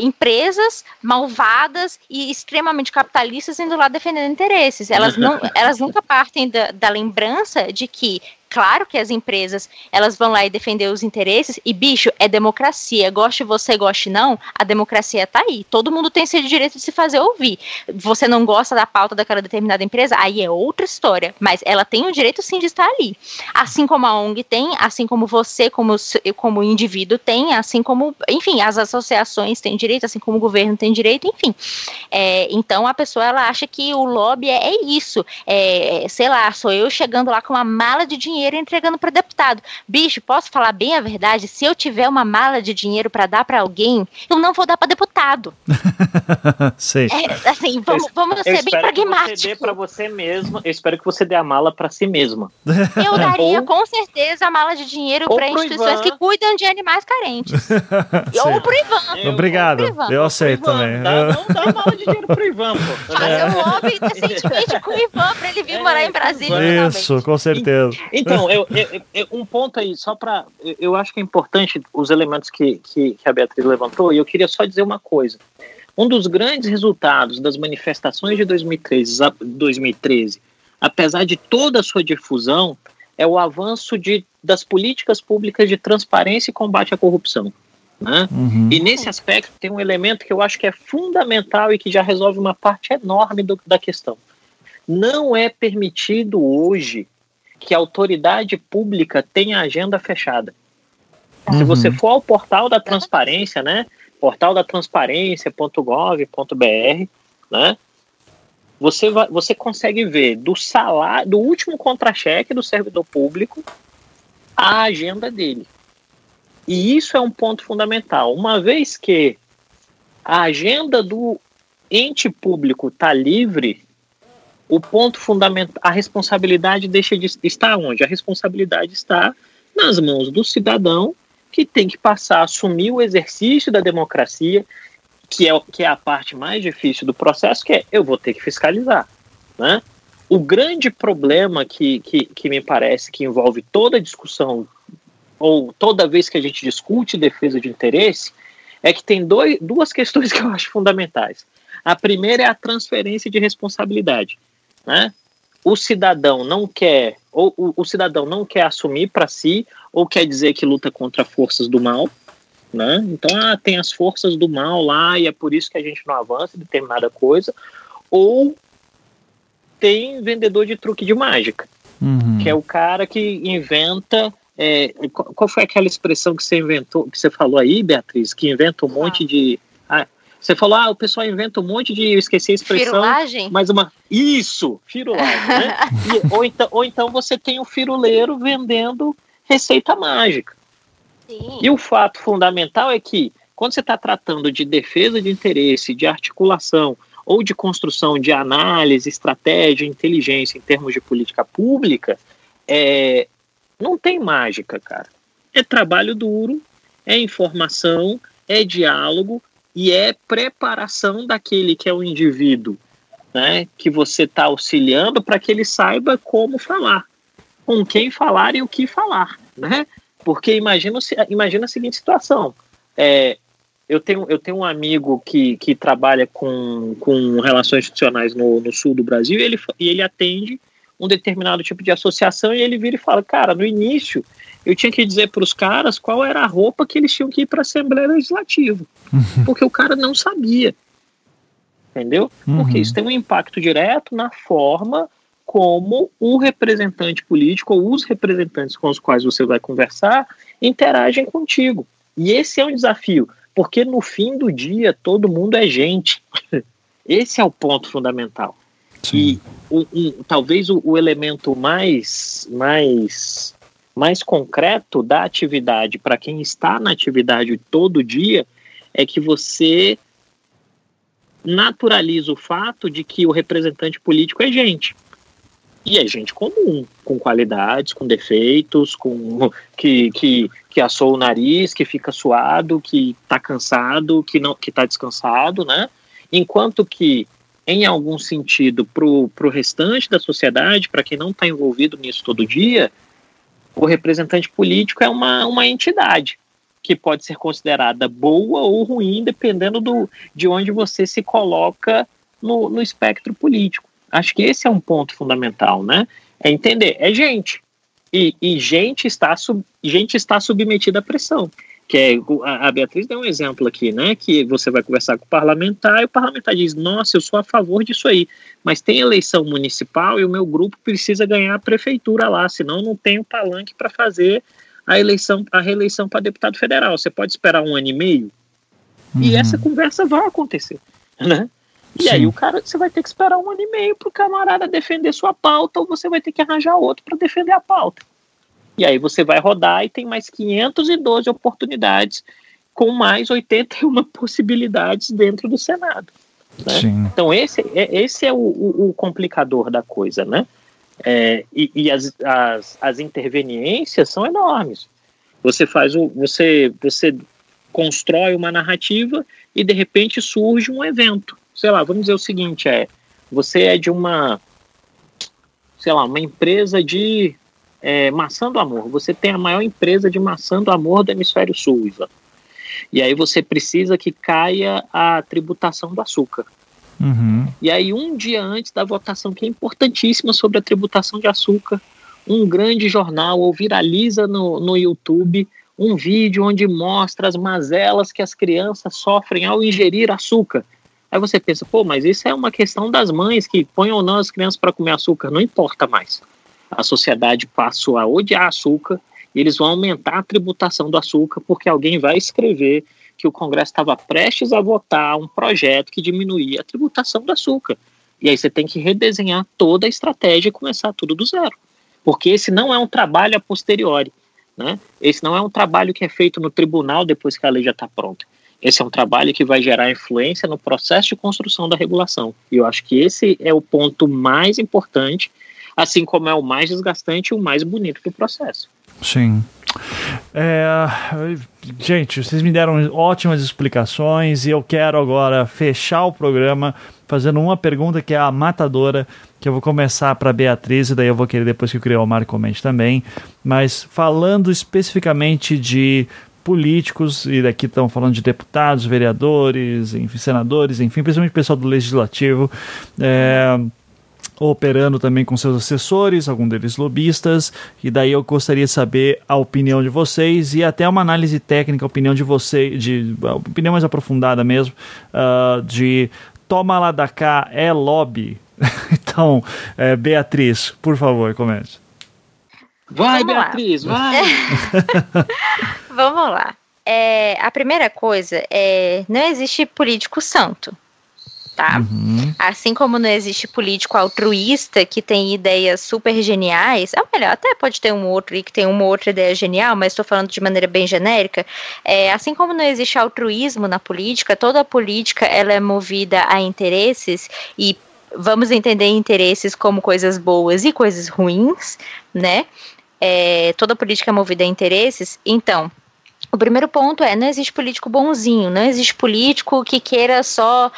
empresas malvadas e extremamente capitalistas indo lá defendendo interesses. Elas nunca partem da lembrança de que, claro que as empresas, elas vão lá e defender os interesses, e bicho, é democracia, goste você, goste não, a democracia tá aí, todo mundo tem esse direito de se fazer ouvir. Você não gosta da pauta daquela determinada empresa, aí é outra história, mas ela tem o direito sim de estar ali, assim como a ONG tem, assim como você como indivíduo tem, assim como, enfim, as associações têm direito, assim como o governo tem direito, enfim. Então a pessoa, ela acha que o lobby é isso, sei lá, sou eu chegando lá com uma mala de dinheiro entregando para deputado. Bicho, posso falar bem a verdade? Se eu tiver uma mala de dinheiro para dar para alguém, eu não vou dar para deputado. Sei. Assim, vamos ser bem pragmáticos. Você dê para você mesmo, eu espero que você dê a mala para si mesma. Eu daria com certeza a mala de dinheiro para instituições que cuidam de animais carentes. Ou pro Ivan. Obrigado. Eu aceito também. Não dá mala de dinheiro pro Ivan, pô. Eu lobby recentemente com o Ivan para ele vir morar em Brasília. Isso, com certeza. Então, um ponto aí, só para... Eu acho que é importante os elementos que a Beatriz levantou, e eu queria só dizer uma coisa. Um dos grandes resultados das manifestações de 2013, apesar de toda a sua difusão, é o avanço das políticas públicas de transparência e combate à corrupção. Né? Uhum. E nesse aspecto tem um elemento que eu acho que é fundamental e que já resolve uma parte enorme da questão. Não é permitido hoje que a autoridade pública tenha agenda fechada. Uhum. Se você for ao portal da transparência, né, portaldatransparencia.gov.br, né, você consegue ver do salário, do último contra-cheque do servidor público, a agenda dele. E isso é um ponto fundamental. Uma vez que a agenda do ente público está livre, o ponto fundamental, a responsabilidade deixa de estar onde? A responsabilidade está nas mãos do cidadão, que tem que passar a assumir o exercício da democracia, que é a parte mais difícil do processo, que é eu vou ter que fiscalizar. Né? O grande problema que me parece que envolve toda discussão, ou toda vez que a gente discute defesa de interesse, é que tem duas questões que eu acho fundamentais. A primeira é a transferência de responsabilidade. Né? O cidadão não quer Ou o cidadão não quer assumir para si, ou quer dizer que luta contra forças do mal, né? Então, tem as forças do mal lá e é por isso que a gente não avança em determinada coisa. Ou tem vendedor de truque de mágica, que é o cara que inventa... qual foi aquela expressão que você inventou, que você falou aí, Beatriz? Que inventa um monte de... você falou, o pessoal inventa um monte de... Eu esqueci a expressão. Firulagem? Mais uma... Isso! Firulagem, né? Ou então você tem um firuleiro vendendo receita mágica. Sim. E o fato fundamental é que, quando você está tratando de defesa de interesse, de articulação, ou de construção de análise, estratégia, inteligência em termos de política pública, não tem mágica, cara. É trabalho duro, é informação, é diálogo e é preparação daquele que é o indivíduo, né, que você está auxiliando para que ele saiba como falar, com quem falar e o que falar, né? Porque imagina a seguinte situação, eu tenho um amigo que trabalha com relações institucionais no sul do Brasil e ele atende um determinado tipo de associação e ele vira e fala, cara, no início eu tinha que dizer para os caras qual era a roupa que eles tinham que ir para a Assembleia Legislativa, porque o cara não sabia, entendeu? Porque isso tem um impacto direto na forma como o representante político ou os representantes com os quais você vai conversar interagem contigo. E esse é um desafio. Porque no fim do dia todo mundo é gente. Esse é o ponto fundamental. Sim. E talvez o elemento mais concreto da atividade para quem está na atividade todo dia é que você naturaliza o fato de que o representante político é gente. E é gente comum, com qualidades, com defeitos, que assou o nariz, que fica suado, que tá cansado, que tá descansado, né? Enquanto que, em algum sentido, pro restante da sociedade, para quem não tá envolvido nisso todo dia, o representante político é uma entidade que pode ser considerada boa ou ruim, dependendo de onde você se coloca no espectro político. Acho que esse é um ponto fundamental, né? É entender, é gente. E gente está submetida à pressão. Que a Beatriz deu um exemplo aqui, né? Que você vai conversar com o parlamentar e o parlamentar diz, nossa, eu sou a favor disso aí, mas tem eleição municipal e o meu grupo precisa ganhar a prefeitura lá, senão não tem o palanque para fazer a reeleição para deputado federal. Você pode esperar 1 ano e meio? E essa conversa vai acontecer, né? E aí o cara, você vai ter que esperar 1 ano e meio pro camarada defender sua pauta ou você vai ter que arranjar outro para defender a pauta. E aí você vai rodar e tem mais 512 oportunidades com mais 81 possibilidades dentro do Senado, né? Então esse é o complicador da coisa, né? E as interveniências são enormes. Você constrói uma narrativa e de repente surge um evento. Sei lá, vamos dizer o seguinte, você é de uma empresa de maçã do amor. Você tem a maior empresa de maçã do amor do hemisfério sul, Ivan. E aí você precisa que caia a tributação do açúcar. E aí um dia antes da votação, que é importantíssima, sobre a tributação de açúcar, um grande jornal ou viraliza no YouTube um vídeo onde mostra as mazelas que as crianças sofrem ao ingerir açúcar. Aí você pensa, mas isso é uma questão das mães que põem ou não as crianças para comer açúcar. Não importa mais. A sociedade passou a odiar açúcar e eles vão aumentar a tributação do açúcar porque alguém vai escrever que o Congresso estava prestes a votar um projeto que diminuía a tributação do açúcar. E aí você tem que redesenhar toda a estratégia e começar tudo do zero. Porque esse não é um trabalho a posteriori, né? Esse não é um trabalho que é feito no tribunal depois que a lei já está pronta. Esse é um trabalho que vai gerar influência no processo de construção da regulação. E eu acho que esse é o ponto mais importante, assim como é o mais desgastante e o mais bonito do processo. Sim. Gente, vocês me deram ótimas explicações e eu quero agora fechar o programa fazendo uma pergunta que é a matadora, que eu vou começar para a Beatriz e daí eu vou querer depois que o Creomar comente também. Mas falando especificamente de políticos, e daqui estão falando de deputados, vereadores, enfim, senadores, enfim, principalmente o pessoal do Legislativo, operando também com seus assessores, algum deles lobistas, e daí eu gostaria de saber a opinião de vocês e até uma análise técnica, a opinião de vocês, a opinião mais aprofundada mesmo, de toma lá da cá, é lobby? Então, Beatriz, por favor, comece. Vai, vamos, Beatriz, lá. Vai! Vamos lá. A primeira coisa é: não existe político santo, tá? Uhum. Assim como não existe político altruísta que tem ideias super geniais, ou melhor, até pode ter um outro e que tem uma outra ideia genial, mas estou falando de maneira bem genérica. Assim como não existe altruísmo na política, toda a política ela é movida a interesses, e vamos entender interesses como coisas boas e coisas ruins, né? Toda política é movida a interesses. Então, o primeiro ponto não existe político bonzinho, não existe político que queira só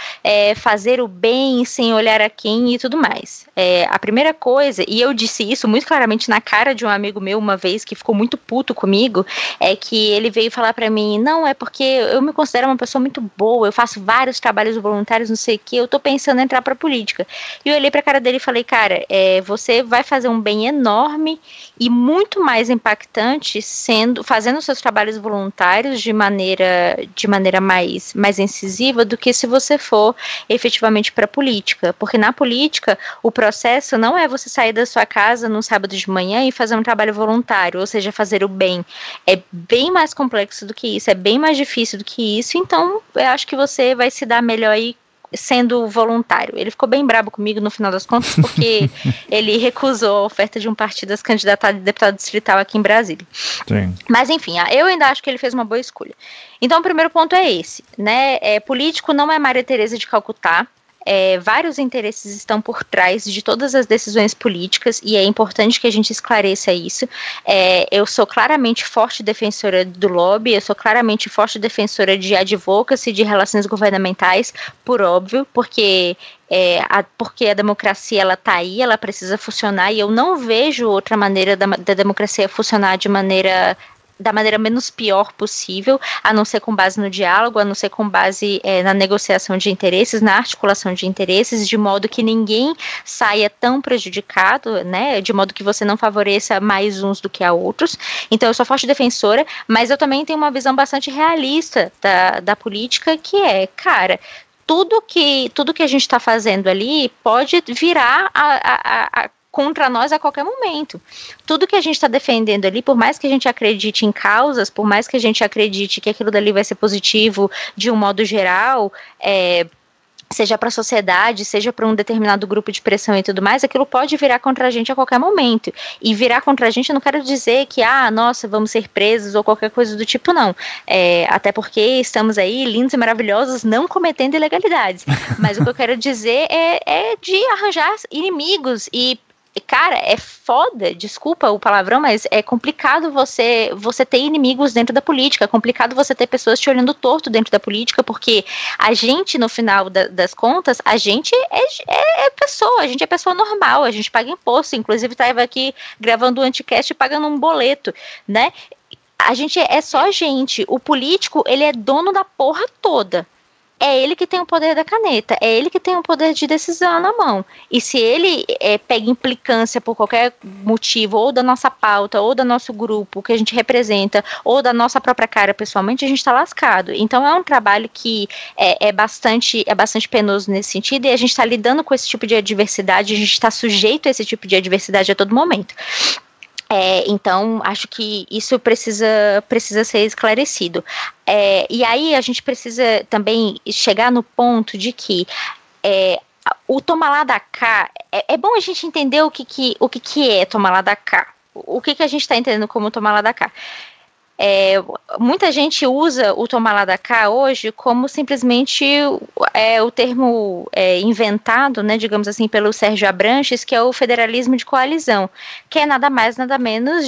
fazer o bem sem olhar a quem e tudo mais. A primeira coisa, e eu disse isso muito claramente na cara de um amigo meu uma vez que ficou muito puto comigo, é que ele veio falar pra mim, não, é porque eu me considero uma pessoa muito boa, eu faço vários trabalhos voluntários, não sei o que, eu tô pensando em entrar pra política. E eu olhei pra cara dele e falei, cara, você vai fazer um bem enorme e muito mais impactante fazendo seus trabalhos voluntários de maneira mais incisiva do que se você for efetivamente para a política, porque na política o processo não é você sair da sua casa num sábado de manhã e fazer um trabalho voluntário, ou seja, fazer o bem. É bem mais complexo do que isso, é bem mais difícil do que isso, então eu acho que você vai se dar melhor aí sendo voluntário. Ele ficou bem brabo comigo no final das contas, porque ele recusou a oferta de um partido das candidatadas de deputado distrital aqui em Brasília. Sim. Mas enfim, eu ainda acho que ele fez uma boa escolha. Então o primeiro ponto é esse, né? Político não é Maria Tereza de Calcutá. Vários interesses estão por trás de todas as decisões políticas e é importante que a gente esclareça isso. Eu sou claramente forte defensora do lobby, eu sou claramente forte defensora de advocacy, de relações governamentais, por óbvio, porque a democracia ela está aí, ela precisa funcionar e eu não vejo outra maneira da democracia funcionar da maneira menos pior possível, a não ser com base no diálogo, a não ser com base na negociação de interesses, na articulação de interesses, de modo que ninguém saia tão prejudicado, né, de modo que você não favoreça mais uns do que a outros. Então eu sou forte defensora, mas eu também tenho uma visão bastante realista da política, que é, cara, tudo que a gente está fazendo ali pode virar contra nós a qualquer momento. Tudo que a gente está defendendo ali, por mais que a gente acredite em causas, por mais que a gente acredite que aquilo dali vai ser positivo de um modo geral, seja para a sociedade, seja para um determinado grupo de pressão e tudo mais, aquilo pode virar contra a gente a qualquer momento. E virar contra a gente, eu não quero dizer que, nossa, vamos ser presos ou qualquer coisa do tipo, não. Até porque estamos aí, lindos e maravilhosos, não cometendo ilegalidades. Mas o que eu quero dizer é de arranjar inimigos e, cara, é foda, desculpa o palavrão, mas é complicado você ter inimigos dentro da política, é complicado você ter pessoas te olhando torto dentro da política, porque a gente, no final das contas, a gente é pessoa, a gente é pessoa normal, a gente paga imposto, inclusive estava aqui gravando o Anticast e pagando um boleto, né? A gente é só gente, o político, ele é dono da porra toda. É ele que tem o poder da caneta, é ele que tem o poder de decisão na mão. E se ele pega implicância por qualquer motivo, ou da nossa pauta, ou do nosso grupo que a gente representa, ou da nossa própria cara pessoalmente, a gente está lascado. Então é um trabalho que é bastante penoso nesse sentido, e a gente está lidando com esse tipo de adversidade, a gente está sujeito a esse tipo de adversidade a todo momento. Então, acho que isso precisa ser esclarecido. E aí, a gente precisa também chegar no ponto de que o tomar lá da cá... É bom a gente entender o que é tomar lá da cá. O que a gente está entendendo como tomar lá da cá. Muita gente usa o tomar lá da cá hoje como simplesmente o termo inventado, né, digamos assim, pelo Sérgio Abranches, que é o federalismo de coalizão, que é nada mais, nada menos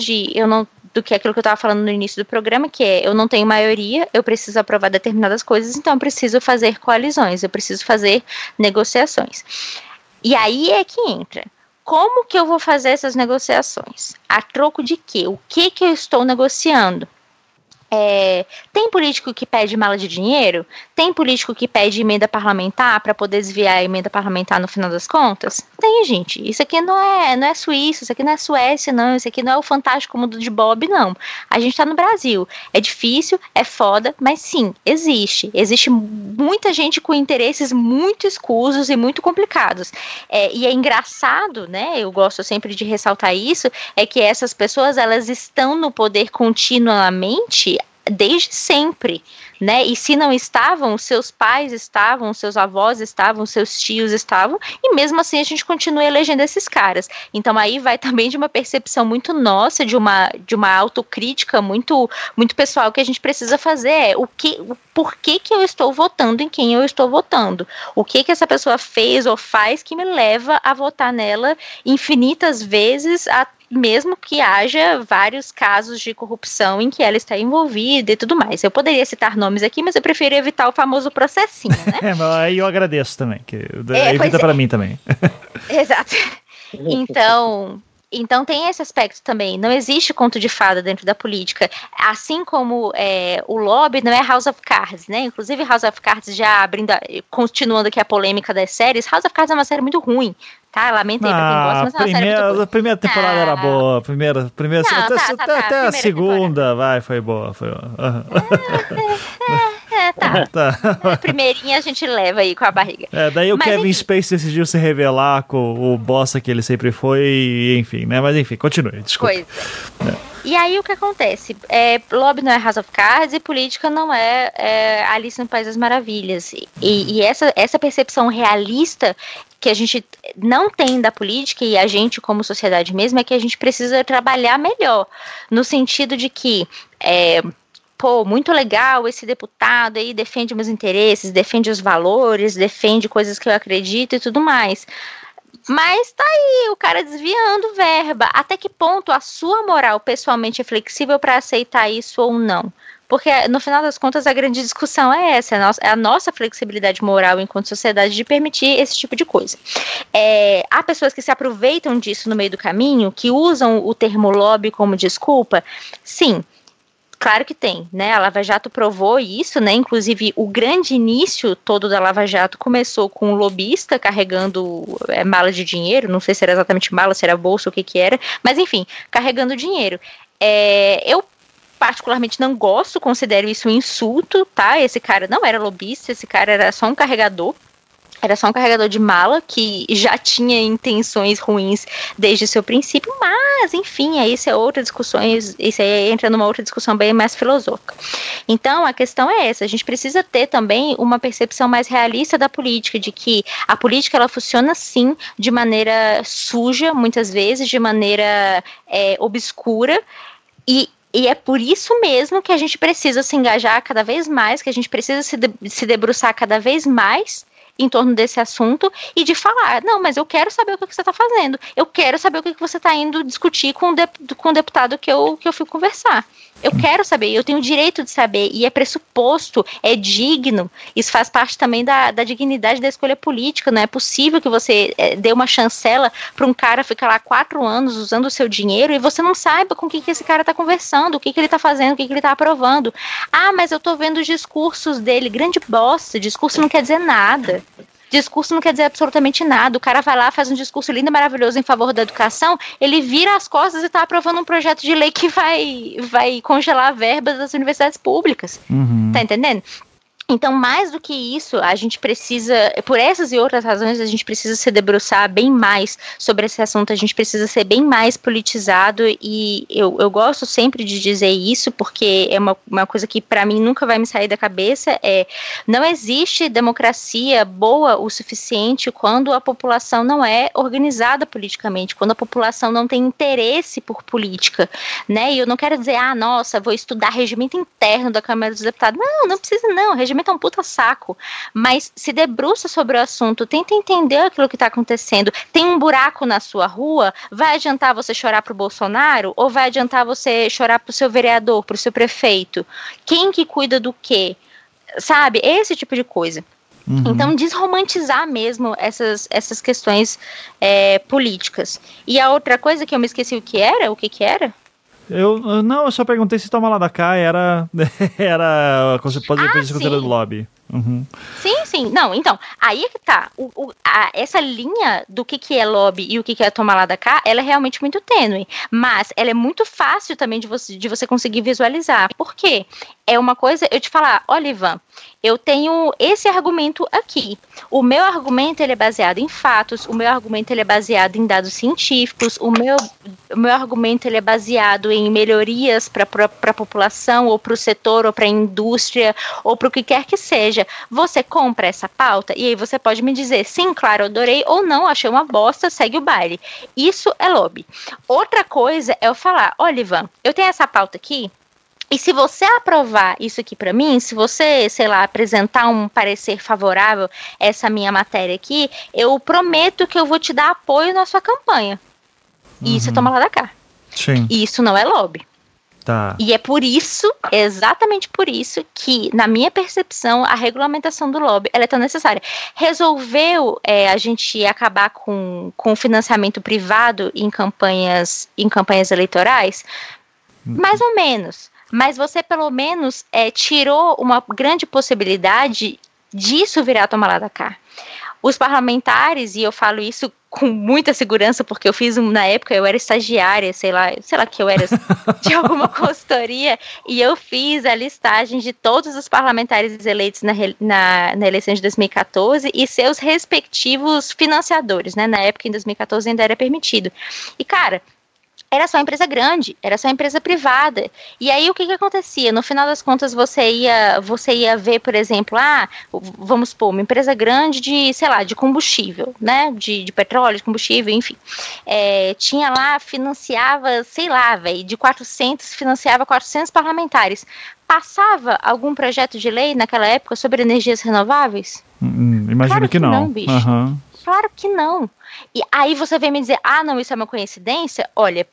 do que aquilo que eu estava falando no início do programa, que é, eu não tenho maioria, eu preciso aprovar determinadas coisas, então eu preciso fazer coalizões, eu preciso fazer negociações. E aí é que entra: como que eu vou fazer essas negociações? A troco de quê? O que eu estou negociando? Tem político que pede mala de dinheiro? Tem político que pede emenda parlamentar para poder desviar a emenda parlamentar no final das contas? Tem, gente. Isso aqui não é Suíça, isso aqui não é Suécia, não. Isso aqui não é o fantástico mundo de Bob, não. A gente tá no Brasil. É difícil, é foda, mas sim, existe. Existe muita gente com interesses muito escusos e muito complicados. E é engraçado, né? Eu gosto sempre de ressaltar isso, é que essas pessoas, elas estão no poder continuamente desde sempre, né? E se não estavam, seus pais estavam, seus avós estavam, seus tios estavam, e mesmo assim a gente continua elegendo esses caras. Então aí vai também de uma percepção muito nossa, de uma autocrítica muito, muito pessoal que a gente precisa fazer, por que eu estou votando em quem eu estou votando? O que que essa pessoa fez ou faz que me leva a votar nela infinitas vezes, mesmo que haja vários casos de corrupção em que ela está envolvida e tudo mais. Eu poderia citar nomes aqui, mas eu prefiro evitar o famoso processinho, né? Aí eu agradeço também, que evita para mim também. Exato. Então tem esse aspecto também, não existe conto de fada dentro da política, assim como o lobby não é House of Cards, né? Inclusive House of Cards, continuando aqui a polêmica das séries, House of Cards é uma série muito ruim, tá? Lamentei pra quem gosta, mas é uma série muito ruim. A primeira temporada era boa, até a segunda, foi boa, foi boa. Tá. A primeirinha a gente leva aí com a barriga. Daí o Kevin Spacey decidiu se revelar com o bossa que ele sempre foi, enfim, né? Mas enfim, continue, desculpa. E aí o que acontece? Lobby não é House of Cards e política não é Alice no País das Maravilhas. E essa percepção realista que a gente não tem da política, e a gente como sociedade mesmo, é que a gente precisa trabalhar melhor. No sentido de que... muito legal, esse deputado aí defende meus interesses, defende os valores, defende coisas que eu acredito e tudo mais. Mas tá aí, o cara desviando verba. Até que ponto a sua moral pessoalmente é flexível para aceitar isso ou não? Porque, no final das contas, a grande discussão é essa, é a nossa flexibilidade moral enquanto sociedade de permitir esse tipo de coisa. Há pessoas que se aproveitam disso no meio do caminho, que usam o termo lobby como desculpa, sim. Claro que tem, né? A Lava Jato provou isso, né? Inclusive, o grande início todo da Lava Jato começou com um lobista carregando mala de dinheiro, não sei se era exatamente mala, se era bolsa, o que que era, mas enfim, carregando dinheiro. Eu particularmente não gosto, considero isso um insulto, tá? Esse cara não era lobista, esse cara era só um carregador. Era só um carregador de mala que já tinha intenções ruins desde o seu princípio, mas, enfim, isso é outra discussão, isso aí entra numa outra discussão bem mais filosófica. Então, a questão é essa, a gente precisa ter também uma percepção mais realista da política, de que a política, ela funciona, sim, de maneira suja, muitas vezes, de maneira obscura, E é por isso mesmo que a gente precisa se engajar cada vez mais, que a gente precisa se debruçar cada vez mais em torno desse assunto e de falar, não, mas eu quero saber o que você está fazendo, eu quero saber o que você está indo discutir com o deputado que eu fui conversar. Eu quero saber, eu tenho o direito de saber, e é pressuposto, é digno, isso faz parte também da dignidade da escolha política, não é possível que você dê uma chancela para um cara ficar lá 4 anos usando o seu dinheiro e você não saiba com quem que esse cara está conversando, o que que ele está fazendo, o que que ele está aprovando. Ah, mas eu estou vendo os discursos dele, grande bosta, discurso não quer dizer nada. Discurso não quer dizer absolutamente nada. O cara vai lá, faz um discurso lindo e maravilhoso em favor da educação, ele vira as costas e está aprovando um projeto de lei que vai congelar a verba das universidades públicas. Uhum. Tá entendendo? Então, mais do que isso, a gente precisa, por essas e outras razões, a gente precisa se debruçar bem mais sobre esse assunto, a gente precisa ser bem mais politizado, e eu gosto sempre de dizer isso, porque é uma coisa que para mim nunca vai me sair da cabeça, não existe democracia boa o suficiente quando a população não é organizada politicamente, quando a população não tem interesse por política, né? E eu não quero dizer, vou estudar regimento interno da Câmara dos Deputados, não precisa não, é um puta saco, mas se debruça sobre o assunto, tenta entender aquilo que está acontecendo. Tem um buraco na sua rua, vai adiantar você chorar pro Bolsonaro ou vai adiantar você chorar pro seu vereador, pro seu prefeito? Quem que cuida do quê? Sabe? Esse tipo de coisa. Uhum. Então, desromantizar mesmo essas questões políticas. E a outra coisa que eu me esqueci o que era? Eu só perguntei se Toma Lá da Cá era poderia ser considerado lobby. Uhum. Sim. Não, então, aí é que tá. Essa linha do que é lobby e o que é Toma Lá da Cá, ela é realmente muito tênue. Mas ela é muito fácil também de você conseguir visualizar. Por quê? É uma coisa, eu te falar, olha, Ivan, eu tenho esse argumento aqui. O meu argumento, ele é baseado em fatos, o meu argumento, ele é baseado em dados científicos, o meu argumento, ele é baseado em melhorias para a população, ou para o setor, ou para a indústria, ou para o que quer que seja. Você compra essa pauta e aí você pode me dizer, sim, claro, adorei, ou não, achei uma bosta, segue o baile. Isso é lobby. Outra coisa é eu falar, olha, Ivan, eu tenho essa pauta aqui, e se você aprovar isso aqui para mim, se você, sei lá, apresentar um parecer favorável a essa minha matéria aqui, eu prometo que eu vou te dar apoio na sua campanha. Uhum. Isso é Toma Lá da Cá. Sim. E isso não é lobby. Tá. E é por isso, exatamente por isso, que, na minha percepção, a regulamentação do lobby, ela é tão necessária. Resolveu a gente acabar com o financiamento privado em campanhas eleitorais? Mais ou menos. Mas você, pelo menos, tirou uma grande possibilidade disso virar Toma Lá da Cá. Os parlamentares, e eu falo isso com muita segurança, porque eu fiz, na época, eu era estagiária, sei lá que eu era de alguma consultoria, e eu fiz a listagem de todos os parlamentares eleitos na eleição de 2014 e seus respectivos financiadores, né? Na época, em 2014, ainda era permitido. E, cara, era só empresa grande, era só empresa privada. E aí o que acontecia? No final das contas você ia ver, por exemplo, vamos supor, uma empresa grande de, sei lá, de combustível, né, de petróleo, de combustível, enfim. Tinha lá, financiava, sei lá, velho, de 400, financiava 400 parlamentares. Passava algum projeto de lei naquela época sobre energias renováveis? Imagino claro que não. Não, bicho. Uhum. Claro que não. E aí você vem me dizer, não, isso é uma coincidência? Olha,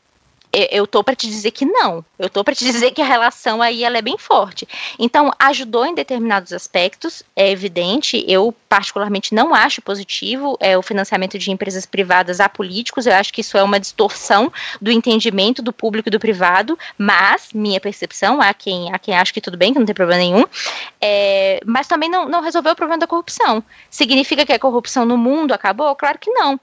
eu tô para te dizer que não. Eu tô para te dizer que a relação aí, ela é bem forte. Então, ajudou em determinados aspectos, é evidente. Eu, particularmente, não acho positivo o financiamento de empresas privadas a políticos. Eu acho que isso é uma distorção do entendimento do público e do privado. Mas, minha percepção, há quem acha que tudo bem, que não tem problema nenhum. Mas também não resolveu o problema da corrupção. Significa que a corrupção no mundo acabou? Claro que não.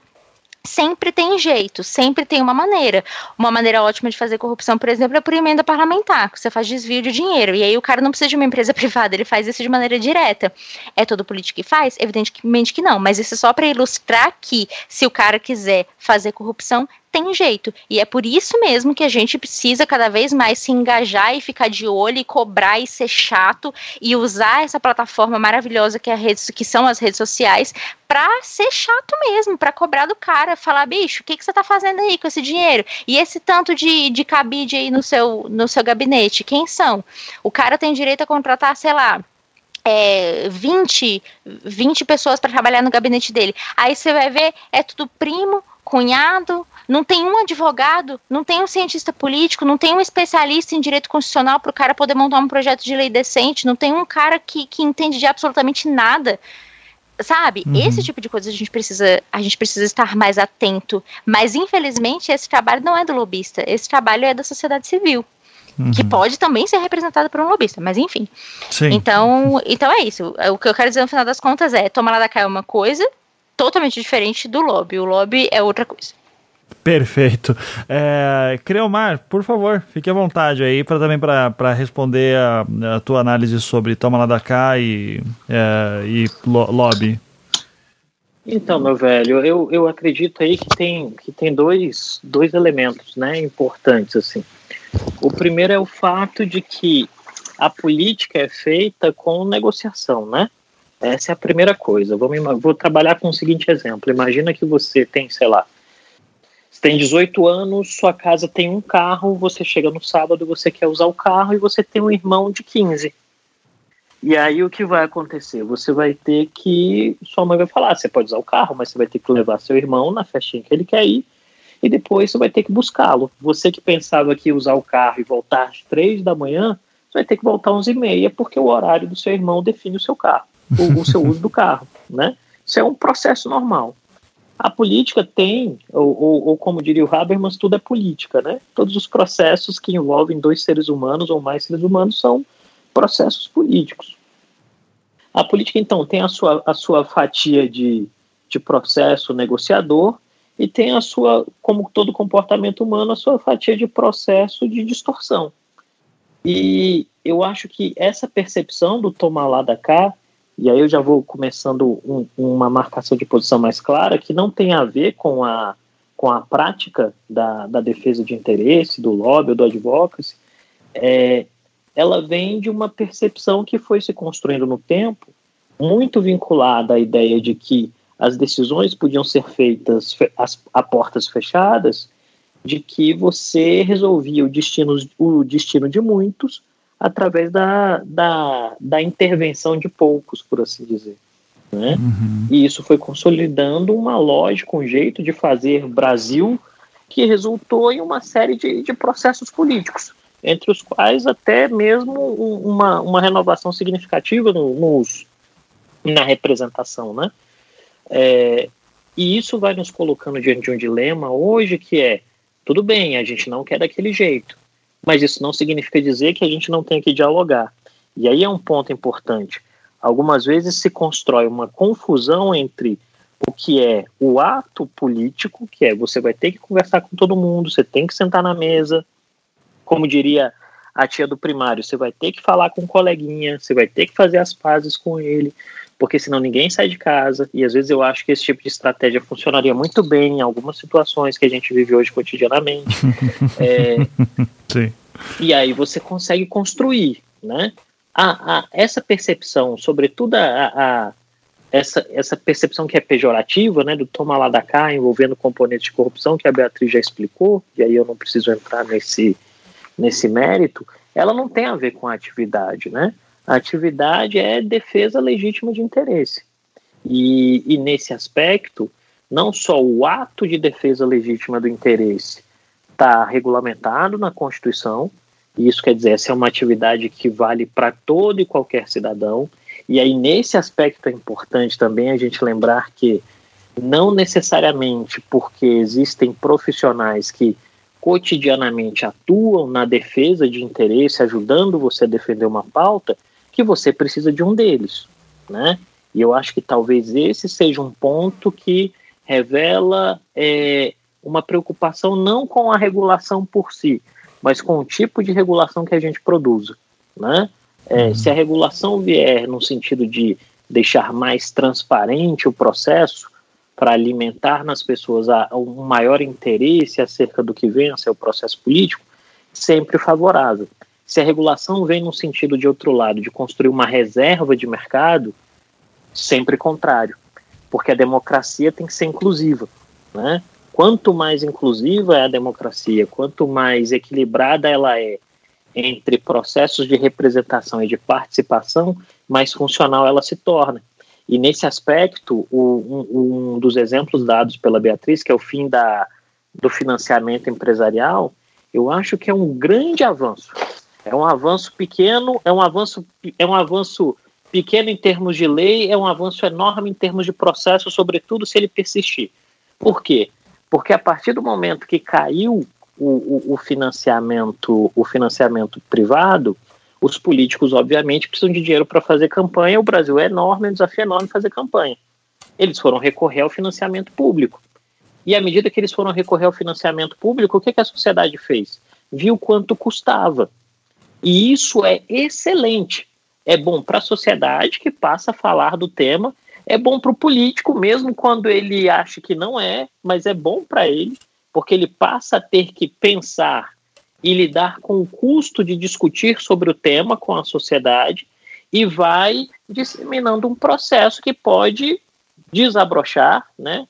Sempre tem jeito, sempre tem uma maneira. Uma maneira ótima de fazer corrupção, por exemplo, é por emenda parlamentar, que você faz desvio de dinheiro, e aí o cara não precisa de uma empresa privada, ele faz isso de maneira direta. É todo político que faz? Evidentemente que não, mas isso é só para ilustrar que, se o cara quiser fazer corrupção, tem jeito. E é por isso mesmo que a gente precisa cada vez mais se engajar e ficar de olho e cobrar e ser chato e usar essa plataforma maravilhosa que são as redes sociais pra ser chato mesmo, pra cobrar do cara, falar, bicho, o que você tá fazendo aí com esse dinheiro? E esse tanto de cabide aí no seu gabinete, quem são? O cara tem direito a contratar, sei lá, 20 pessoas pra trabalhar no gabinete dele. Aí você vai ver, é tudo primo, cunhado, não tem um advogado, não tem um cientista político, não tem um especialista em direito constitucional para o cara poder montar um projeto de lei decente, não tem um cara que entende de absolutamente nada, sabe? Uhum. Esse tipo de coisa a gente precisa estar mais atento, mas infelizmente esse trabalho não é do lobista, esse trabalho é da sociedade civil. Uhum. Que pode também ser representada por um lobista, mas enfim. Sim. Então é isso. O que eu quero dizer no final das contas é: Toma Lá da Cá é uma coisa totalmente diferente do lobby. O lobby é outra coisa. Perfeito. Creomar, por favor, fique à vontade aí para responder a tua análise sobre Toma Lá da Cá e lobby. Então, meu velho, eu acredito aí que tem dois elementos, né, importantes, assim. O primeiro é o fato de que a política é feita com negociação, né? Essa é a primeira coisa. Vou trabalhar com o seguinte exemplo. Imagina que você tem, sei lá, você tem 18 anos, sua casa tem um carro, você chega no sábado, você quer usar o carro e você tem um irmão de 15. E aí o que vai acontecer? Você vai ter que... Sua mãe vai falar, você pode usar o carro, mas você vai ter que levar seu irmão na festinha que ele quer ir e depois você vai ter que buscá-lo. Você que pensava que ia usar o carro e voltar às 3 da manhã, você vai ter que voltar às 11h30 porque o horário do seu irmão define o seu carro, o seu uso do carro, né? Isso é um processo normal. A política tem, ou como diria o Habermas, tudo é política, né? Todos os processos que envolvem dois seres humanos ou mais seres humanos são processos políticos. A política, então, tem a sua fatia de processo negociador e tem a sua, como todo comportamento humano, a sua fatia de processo de distorção. E eu acho que essa percepção do tomar lá da cá, e aí eu já vou começando uma marcação de posição mais clara, que não tem a ver com a prática da defesa de interesse, do lobby ou do advocacy. Ela vem de uma percepção que foi se construindo no tempo, muito vinculada à ideia de que as decisões podiam ser feitas a portas fechadas, de que você resolvia o destino de muitos através da intervenção de poucos, por assim dizer, né? Uhum. E isso foi consolidando uma lógica, um jeito de fazer Brasil que resultou em uma série de processos políticos, entre os quais até mesmo uma renovação significativa na representação, né? E isso vai nos colocando diante de um dilema hoje que é, tudo bem, a gente não quer daquele jeito, mas isso não significa dizer que a gente não tem que dialogar. E aí é um ponto importante. Algumas vezes se constrói uma confusão entre o que é o ato político, que é você vai ter que conversar com todo mundo, você tem que sentar na mesa, como diria a tia do primário, você vai ter que falar com o coleguinha, você vai ter que fazer as pazes com ele, porque senão ninguém sai de casa. E às vezes eu acho que esse tipo de estratégia funcionaria muito bem em algumas situações que a gente vive hoje cotidianamente. Sim. E aí você consegue construir, né? Essa percepção, sobretudo essa percepção que é pejorativa, né, do toma lá da cá, envolvendo componentes de corrupção, que a Beatriz já explicou, e aí eu não preciso entrar nesse mérito, ela não tem a ver com a atividade, né? A atividade é defesa legítima de interesse. E nesse aspecto, não só o ato de defesa legítima do interesse está regulamentado na Constituição, e isso quer dizer, essa é uma atividade que vale para todo e qualquer cidadão, e aí nesse aspecto é importante também a gente lembrar que não necessariamente porque existem profissionais que cotidianamente atuam na defesa de interesse, ajudando você a defender uma pauta, que você precisa de um deles, né? E eu acho que talvez esse seja um ponto que revela uma preocupação não com a regulação por si, mas com o tipo de regulação que a gente produz, né? Se a regulação vier no sentido de deixar mais transparente o processo, para alimentar nas pessoas um maior interesse acerca do que vence o processo político, sempre favorável. Se a regulação vem no sentido de outro lado, de construir uma reserva de mercado, sempre contrário, porque a democracia tem que ser inclusiva, né? Quanto mais inclusiva é a democracia, quanto mais equilibrada ela é entre processos de representação e de participação, mais funcional ela se torna. E nesse aspecto, um dos exemplos dados pela Beatriz, que é o fim do financiamento empresarial, eu acho que é um grande avanço. É um avanço pequeno, é um avanço pequeno em termos de lei, é um avanço enorme em termos de processo, sobretudo se ele persistir. Por quê? Porque a partir do momento que caiu o financiamento privado, os políticos, obviamente, precisam de dinheiro para fazer campanha. O Brasil é enorme, é um desafio enorme fazer campanha. Eles foram recorrer ao financiamento público. E à medida que eles foram recorrer ao financiamento público, o que a sociedade fez? Viu quanto custava. E isso é excelente. É bom para a sociedade, que passa a falar do tema. É bom para o político, mesmo quando ele acha que não é, mas é bom para ele, porque ele passa a ter que pensar e lidar com o custo de discutir sobre o tema com a sociedade e vai disseminando um processo que pode desabrochar, né,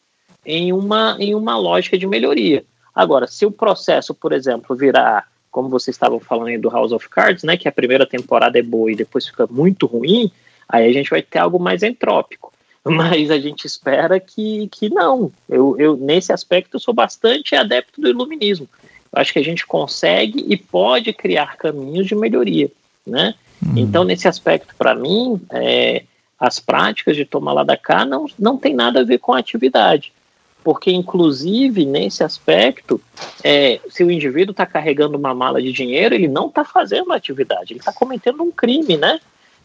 em uma lógica de melhoria. Agora, se o processo, por exemplo, virar, como vocês estavam falando aí do House of Cards, né, que a primeira temporada é boa e depois fica muito ruim, aí a gente vai ter algo mais entrópico. Mas a gente espera que não. Eu, nesse aspecto, eu sou bastante adepto do iluminismo. Acho que a gente consegue e pode criar caminhos de melhoria, né? Então, nesse aspecto, para mim, as práticas de tomar lá da cá não tem nada a ver com a atividade. porque, inclusive, nesse aspecto, se o indivíduo está carregando uma mala de dinheiro, ele não está fazendo uma atividade, ele está cometendo um crime, né?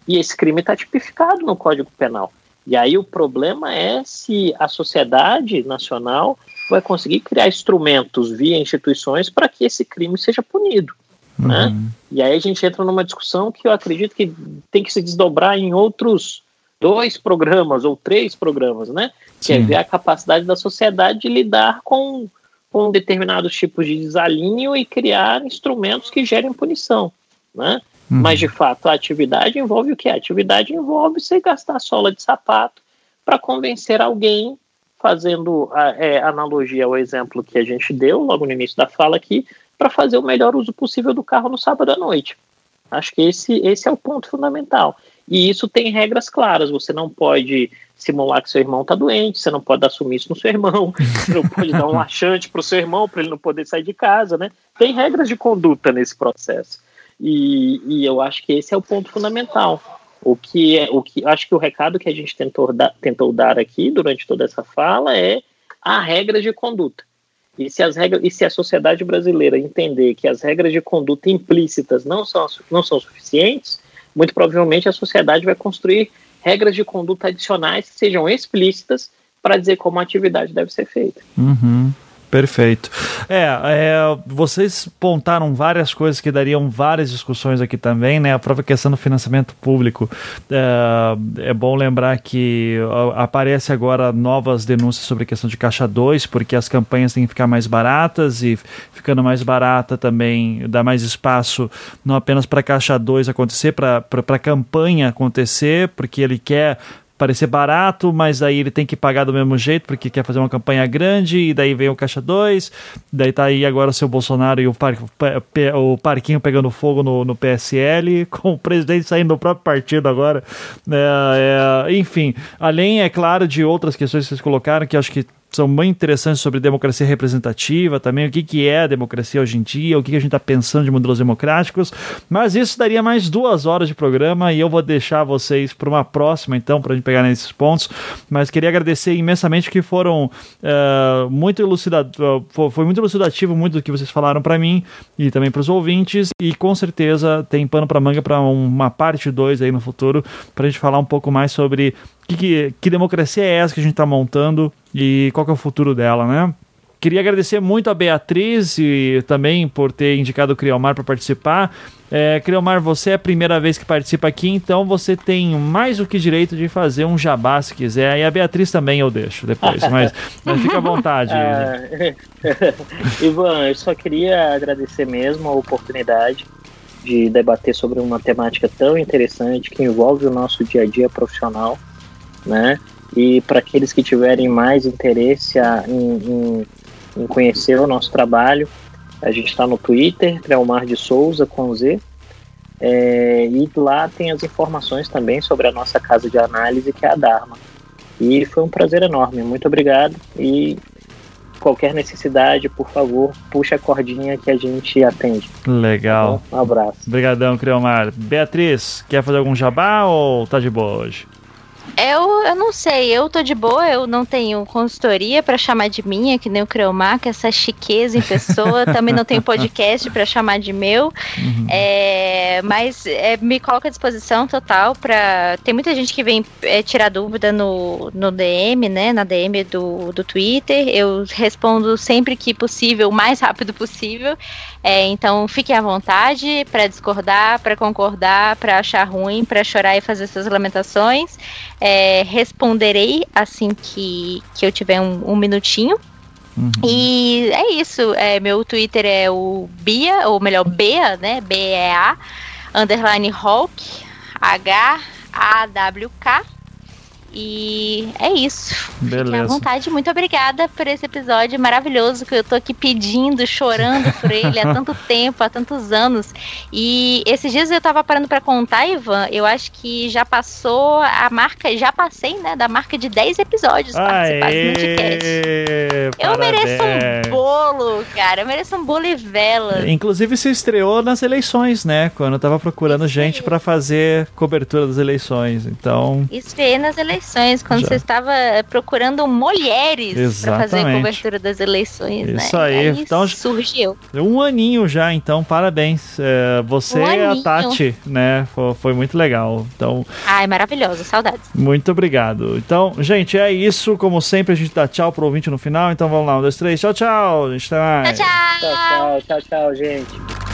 E esse crime está tipificado no Código Penal. E aí o problema é se a sociedade nacional vai conseguir criar instrumentos via instituições para que esse crime seja punido, né? E aí a gente entra numa discussão que eu acredito que tem que se desdobrar em outros 2 programas ou 3 programas, né? Que é ver a capacidade da sociedade de lidar com determinados tipos de desalinho e criar instrumentos que gerem punição, né? Mas, de fato, a atividade envolve o quê? A atividade envolve você gastar sola de sapato para convencer alguém, fazendo analogia ao exemplo que a gente deu logo no início da fala aqui, para fazer o melhor uso possível do carro no sábado à noite. Acho que esse é o ponto fundamental. E isso tem regras claras. Você não pode simular que seu irmão está doente, você não pode dar sumiço no seu irmão, você não pode dar um laxante para o seu irmão para ele não poder sair de casa, né? Tem regras de conduta nesse processo. E eu acho que esse é o ponto fundamental. Acho que o recado que a gente tentou dar aqui durante toda essa fala é: há regras de conduta. E se a sociedade brasileira entender que as regras de conduta implícitas não são suficientes, muito provavelmente a sociedade vai construir regras de conduta adicionais que sejam explícitas para dizer como a atividade deve ser feita. Perfeito. Vocês pontaram várias coisas que dariam várias discussões aqui também, né? A própria questão do financiamento público. É bom lembrar que aparece agora novas denúncias sobre a questão de Caixa 2, porque as campanhas têm que ficar mais baratas, e ficando mais barata também dá mais espaço não apenas para Caixa 2 acontecer, para a campanha acontecer, porque ele quer parecer barato, mas aí ele tem que pagar do mesmo jeito, porque quer fazer uma campanha grande, e daí vem o Caixa 2, daí tá aí agora o seu Bolsonaro e o parquinho pegando fogo no PSL, com o presidente saindo do próprio partido agora. Enfim, além, é claro, de outras questões que vocês colocaram, que acho que são muito interessantes, sobre democracia representativa também, o que é a democracia hoje em dia, o que a gente está pensando de modelos democráticos, mas isso daria mais 2 horas de programa, e eu vou deixar vocês para uma próxima, então, para a gente pegar nesses pontos, mas queria agradecer imensamente, que foram muito foi muito elucidativo, muito do que vocês falaram para mim e também para os ouvintes, e com certeza tem pano para manga para uma parte 2 aí no futuro, para a gente falar um pouco mais sobre que democracia é essa que a gente está montando e qual que é o futuro dela, né? Queria agradecer muito a Beatriz e também por ter indicado o Creomar para participar. Creomar, você é a primeira vez que participa aqui, então você tem mais do que direito de fazer um jabá se quiser, e a Beatriz também eu deixo depois, mas fica à vontade. Ivan, eu só queria agradecer mesmo a oportunidade de debater sobre uma temática tão interessante que envolve o nosso dia a dia profissional, né? E para aqueles que tiverem mais interesse em conhecer o nosso trabalho, a gente está no Twitter, Creomar de Souza, com Z, e lá tem as informações também sobre a nossa casa de análise, que é a Dharma. E foi um prazer enorme, muito obrigado, e qualquer necessidade, por favor, puxa a cordinha que a gente atende. Legal. Então, um abraço. Obrigadão, Creomar. Beatriz, quer fazer algum jabá ou tá de boa hoje? Eu não sei, eu tô de boa, eu não tenho consultoria pra chamar de minha, que nem o Creomar, que essa chiqueza em pessoa, também não tenho podcast pra chamar de meu, mas me coloco à disposição total pra... Tem muita gente que vem tirar dúvida no DM, né, na DM do Twitter, eu respondo sempre que possível, o mais rápido possível, então fiquem à vontade pra discordar, pra concordar, pra achar ruim, pra chorar e fazer suas lamentações. Responderei assim que eu tiver um minutinho. E é isso, meu Twitter é o Bia, ou melhor, Bea, né, B-E-A _Hawk, H-A-W-K, e é isso. Beleza. Fiquem à vontade, muito obrigada por esse episódio maravilhoso que eu tô aqui pedindo, chorando por ele há tanto tempo, há tantos anos, e esses dias eu tava parando pra contar, Ivan, eu acho que já passou a marca, já passei, né, da marca de 10 episódios participados no Anticast. Eu mereço um bolo, Brasil, cara. Eu mereço um Bolivela. Inclusive se estreou nas eleições, né? Quando eu tava procurando gente pra fazer cobertura das eleições, então... Estreei nas eleições, quando você estava procurando mulheres. Exatamente. Pra fazer cobertura das eleições, né? Isso aí. Então, surgiu. Um aninho já, então, parabéns. É, você e a Tati, né? Foi muito legal. Então... Ai, maravilhoso. Saudades. Muito obrigado. Então, gente, é isso. Como sempre, a gente dá tchau pro ouvinte no final. Então, vamos lá. 1, 2, 3. Tchau, tchau. Tchau, tchau. Tchau, tchau, gente.